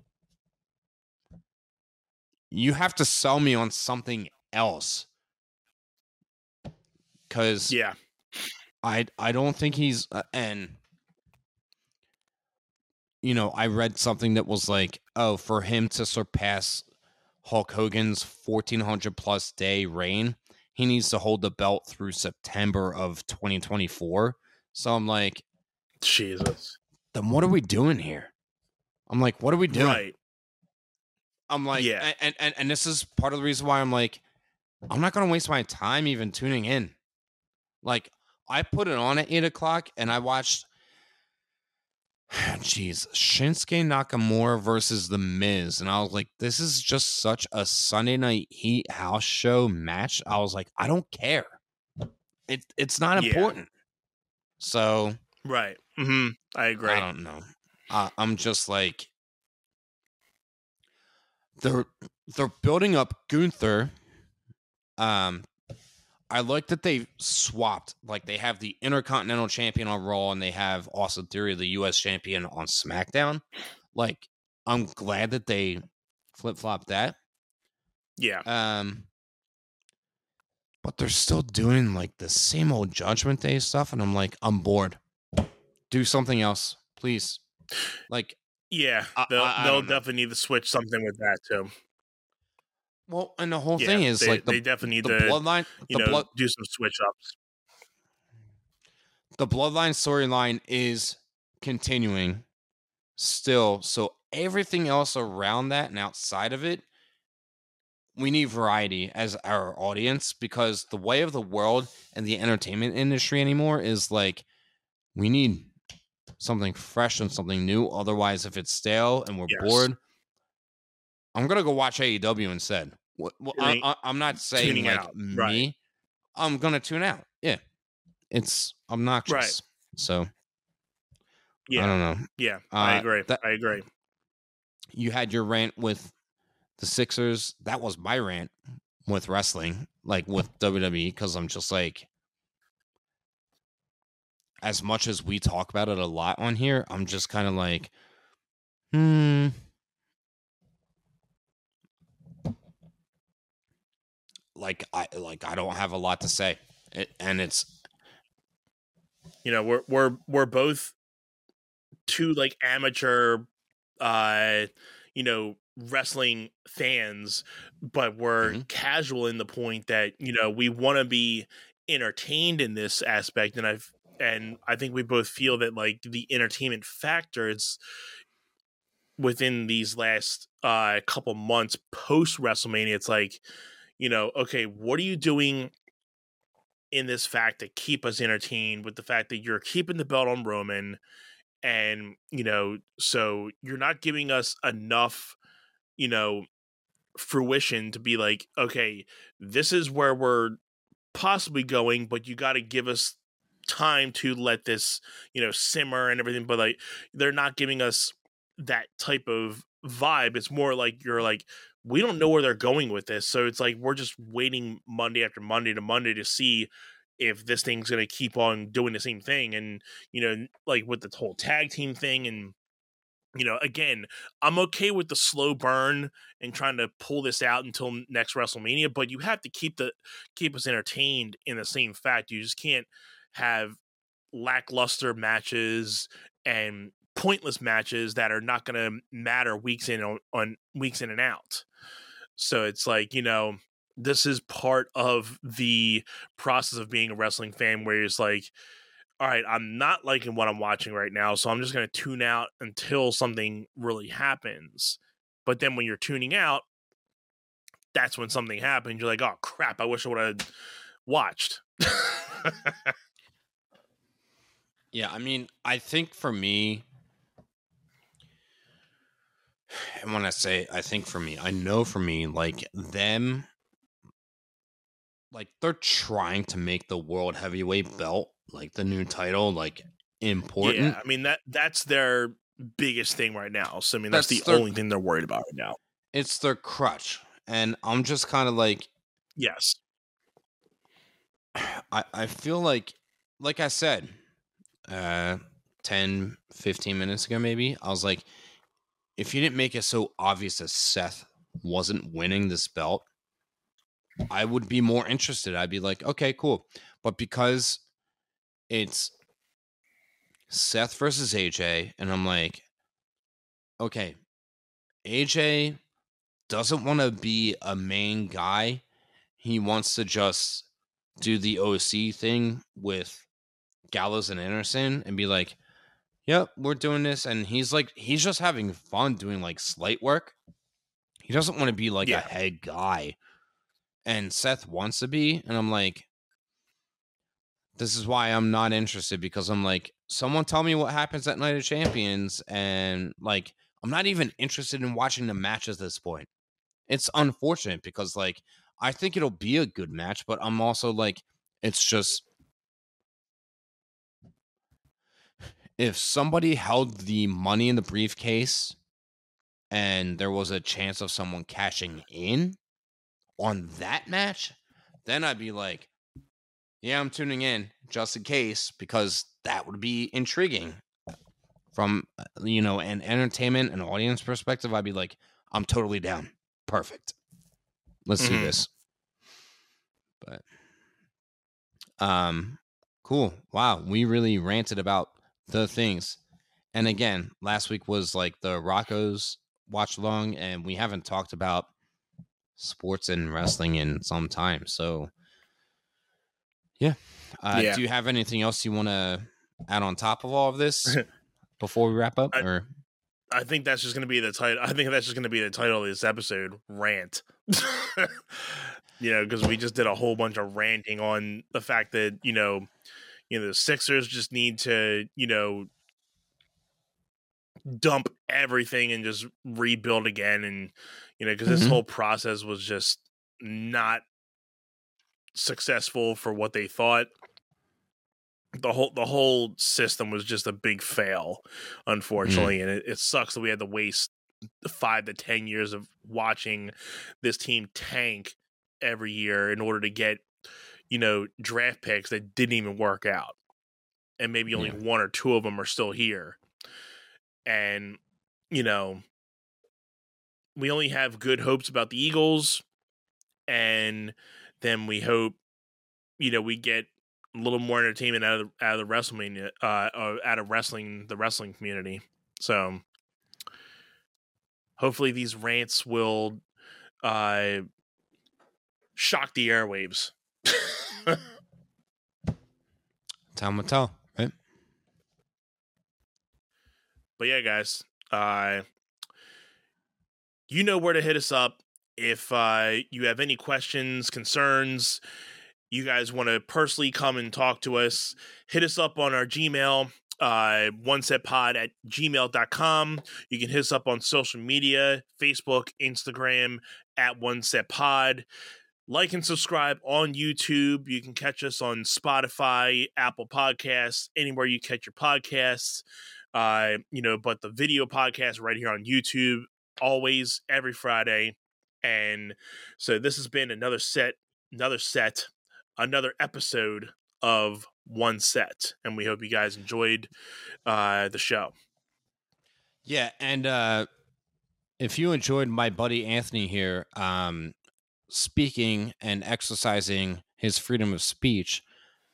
you have to sell me on something else. Because yeah. I, I don't think he's... Uh, and, you know, I read something that was like, oh, for him to surpass Hulk Hogan's fourteen hundred plus day reign, he needs to hold the belt through September of twenty twenty-four. So I'm like, Jesus, then what are we doing here? I'm like, what are we doing? Right. I'm like, yeah. and, and, and this is part of the reason why I'm like, I'm not going to waste my time even tuning in. Like, I put it on at eight o'clock and I watched, jeez, Shinsuke Nakamura versus The Miz. And I was like, this is just such a Sunday Night Heat house show match. I was like, I don't care. It It's not important. Yeah. So. Right. Mm-hmm. I agree. I don't know. Uh, I'm just like, they're they're building up Gunther. Um, I like that they swapped. Like, they have the Intercontinental Champion on Raw, and they have Austin Theory, the U S Champion, on SmackDown. Like, I'm glad that they flip flopped that. Yeah. Um, but they're still doing like the same old Judgment Day stuff, and I'm like, I'm bored. Do something else, please. Like, yeah, they'll, I, I they'll definitely need to switch something with that too. Well, and the whole yeah, thing is they, like the, they definitely need the to bloodline, you the know, blood, do some switch ups. The Bloodline storyline is continuing still, so everything else around that and outside of it, we need variety as our audience, because the way of the world and the entertainment industry anymore is like, we need something fresh and something new. Otherwise, if it's stale and we're yes. bored, I'm gonna go watch A E W instead. Well, I, I, I'm not saying like out. me. Right. I'm gonna tune out. Yeah, it's obnoxious. Right. So, yeah, I don't know. Yeah, I uh, agree. That, I agree. You had your rant with the Sixers. That was my rant with wrestling, like with W W E, because I'm just like, as much as we talk about it a lot on here, I'm just kind of like, hmm. Like I like I don't have a lot to say, it, and it's, you know, we're we're we're both two like amateur, uh, you know, wrestling fans, but we're mm-hmm. casual in the point that, you know, we want to be entertained in this aspect, and I've. And I think we both feel that like the entertainment factor is within these last uh, couple months post WrestleMania. It's like, you know, okay, what are you doing in this fact to keep us entertained with the fact that you're keeping the belt on Roman? And, you know, so you're not giving us enough, you know, fruition to be like, okay, this is where we're possibly going, but you got to give us time to let this, you know, simmer and everything. But like, they're not giving us that type of vibe. It's more like you're like, we don't know where they're going with this, so it's like we're just waiting Monday after Monday to Monday to see if this thing's going to keep on doing the same thing. And, you know, like with the whole tag team thing, and, you know, again, I'm okay with the slow burn and trying to pull this out until next WrestleMania, but you have to keep the keep us entertained in the same fact. You just can't have lackluster matches and pointless matches that are not going to matter weeks in on, on weeks in and out. So it's like, you know, this is part of the process of being a wrestling fan, where it's like, all right, I'm not liking what I'm watching right now, so I'm just going to tune out until something really happens. But then when you're tuning out, that's when something happens. You're like, oh crap, I wish I would have watched. Yeah, I mean, I think for me, and when I say I think for me, I know for me, like them, like they're trying to make the World Heavyweight Belt, like the new title, like important. Yeah, I mean, that that's their biggest thing right now. So, I mean, that's, that's the their, only thing they're worried about right now. It's their crutch. And I'm just kind of like, yes, I, I feel like, like I said, Uh, ten, fifteen minutes ago, maybe, I was like, if you didn't make it so obvious that Seth wasn't winning this belt, I would be more interested. I'd be like, okay, cool. But because it's Seth versus A J, and I'm like, okay, A J doesn't want to be a main guy. He wants to just do the O C thing with Gallows and Anderson and be like, yep, we're doing this. And he's like, he's just having fun doing like slight work. He doesn't want to be like yeah. a head guy. And Seth wants to be. And I'm like, this is why I'm not interested, because I'm like, someone tell me what happens at Night of Champions. And like, I'm not even interested in watching the match at this point. It's unfortunate because like, I think it'll be a good match, but I'm also like, it's just, if somebody held the money in the briefcase and there was a chance of someone cashing in on that match, then I'd be like, yeah, I'm tuning in just in case, because that would be intriguing from, you know, an entertainment and audience perspective. I'd be like, I'm totally down. Perfect. Let's mm-hmm. do this. But, um, cool. Wow. We really ranted about the things. And again, last week was like the Rocco's watch along, and we haven't talked about sports and wrestling in some time. So yeah. Uh, yeah. Do you have anything else you want to add on top of all of this before we wrap up? I, or I think that's just going to be the title. I think that's just going to be the title of this episode, rant. You know, because we just did a whole bunch of ranting on the fact that, you know, You know, the Sixers just need to, you know, dump everything and just rebuild again. And, you know, because mm-hmm. this whole process was just not successful for what they thought. The whole the whole system was just a big fail, unfortunately. Mm-hmm. And it, it sucks that we had to waste five to ten years of watching this team tank every year in order to get, you know, draft picks that didn't even work out. And maybe only yeah. one or two of them are still here. And, you know, we only have good hopes about the Eagles. And then we hope, you know, we get a little more entertainment out of the, out of the WrestleMania, uh, uh, out of wrestling, the wrestling community. So hopefully these rants will uh, shock the airwaves. Time will tell, right? But yeah, guys, uh, you know where to hit us up if uh, you have any questions, concerns. You guys want to personally come and talk to us? Hit us up on our Gmail, uh, onesetpod at gmail dot com. You can hit us up on social media, Facebook, Instagram at onesetpod. Like and subscribe on YouTube. You can catch us on Spotify, Apple Podcasts, anywhere you catch your podcasts. Uh, you know, but the video podcast right here on YouTube, always every Friday. And so this has been another set, another set, another episode of One Set. And we hope you guys enjoyed uh, the show. Yeah. And uh, if you enjoyed my buddy Anthony here, um, speaking and exercising his freedom of speech,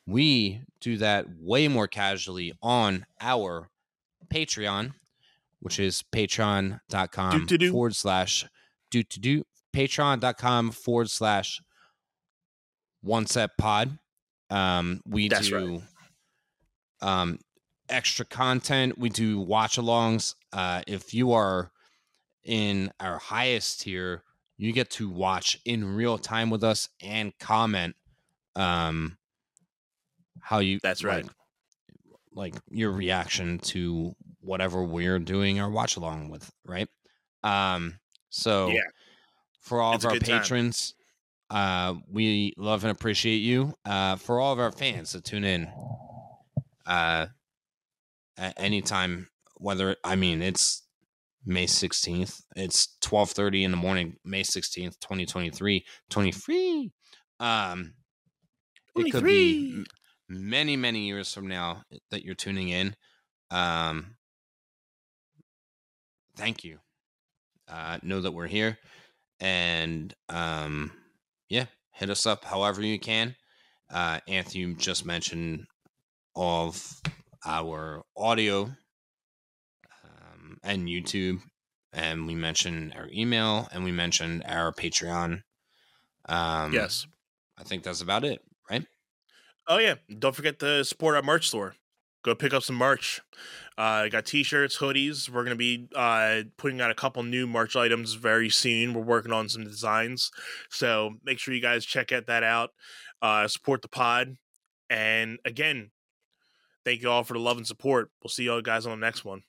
we do that way more casually on our Patreon, which is patreon dot com do, do, do. forward slash do to do patreon dot com forward slash one set pod. Um, we That's do right. um, extra content. We do watch alongs. Uh, if you are in our highest tier, you get to watch in real time with us and comment um, how you that's right, like, like your reaction to whatever we're doing or watch along with, right? Um, so yeah. for all it's of our patrons, uh, we love and appreciate you. Uh, for all of our fans that tune in uh, at any time, whether I mean it's May sixteenth. It's twelve thirty in the morning, May sixteenth, twenty twenty-three. twenty-three. Um, twenty-three. It could be many, many years from now that you're tuning in. Um, thank you. Uh, know that we're here. And um, yeah, hit us up however you can. Uh, Anthony just mentioned all of our audio and YouTube, and we mentioned our email, and we mentioned our Patreon. Um, yes. I think that's about it, right? Oh, yeah. Don't forget to support our merch store. Go pick up some merch. I uh, got T-shirts, hoodies. We're going to be uh, putting out a couple new merch items very soon. We're working on some designs. So make sure you guys check that out. Uh, support the pod. And again, thank you all for the love and support. We'll see you all guys on the next one.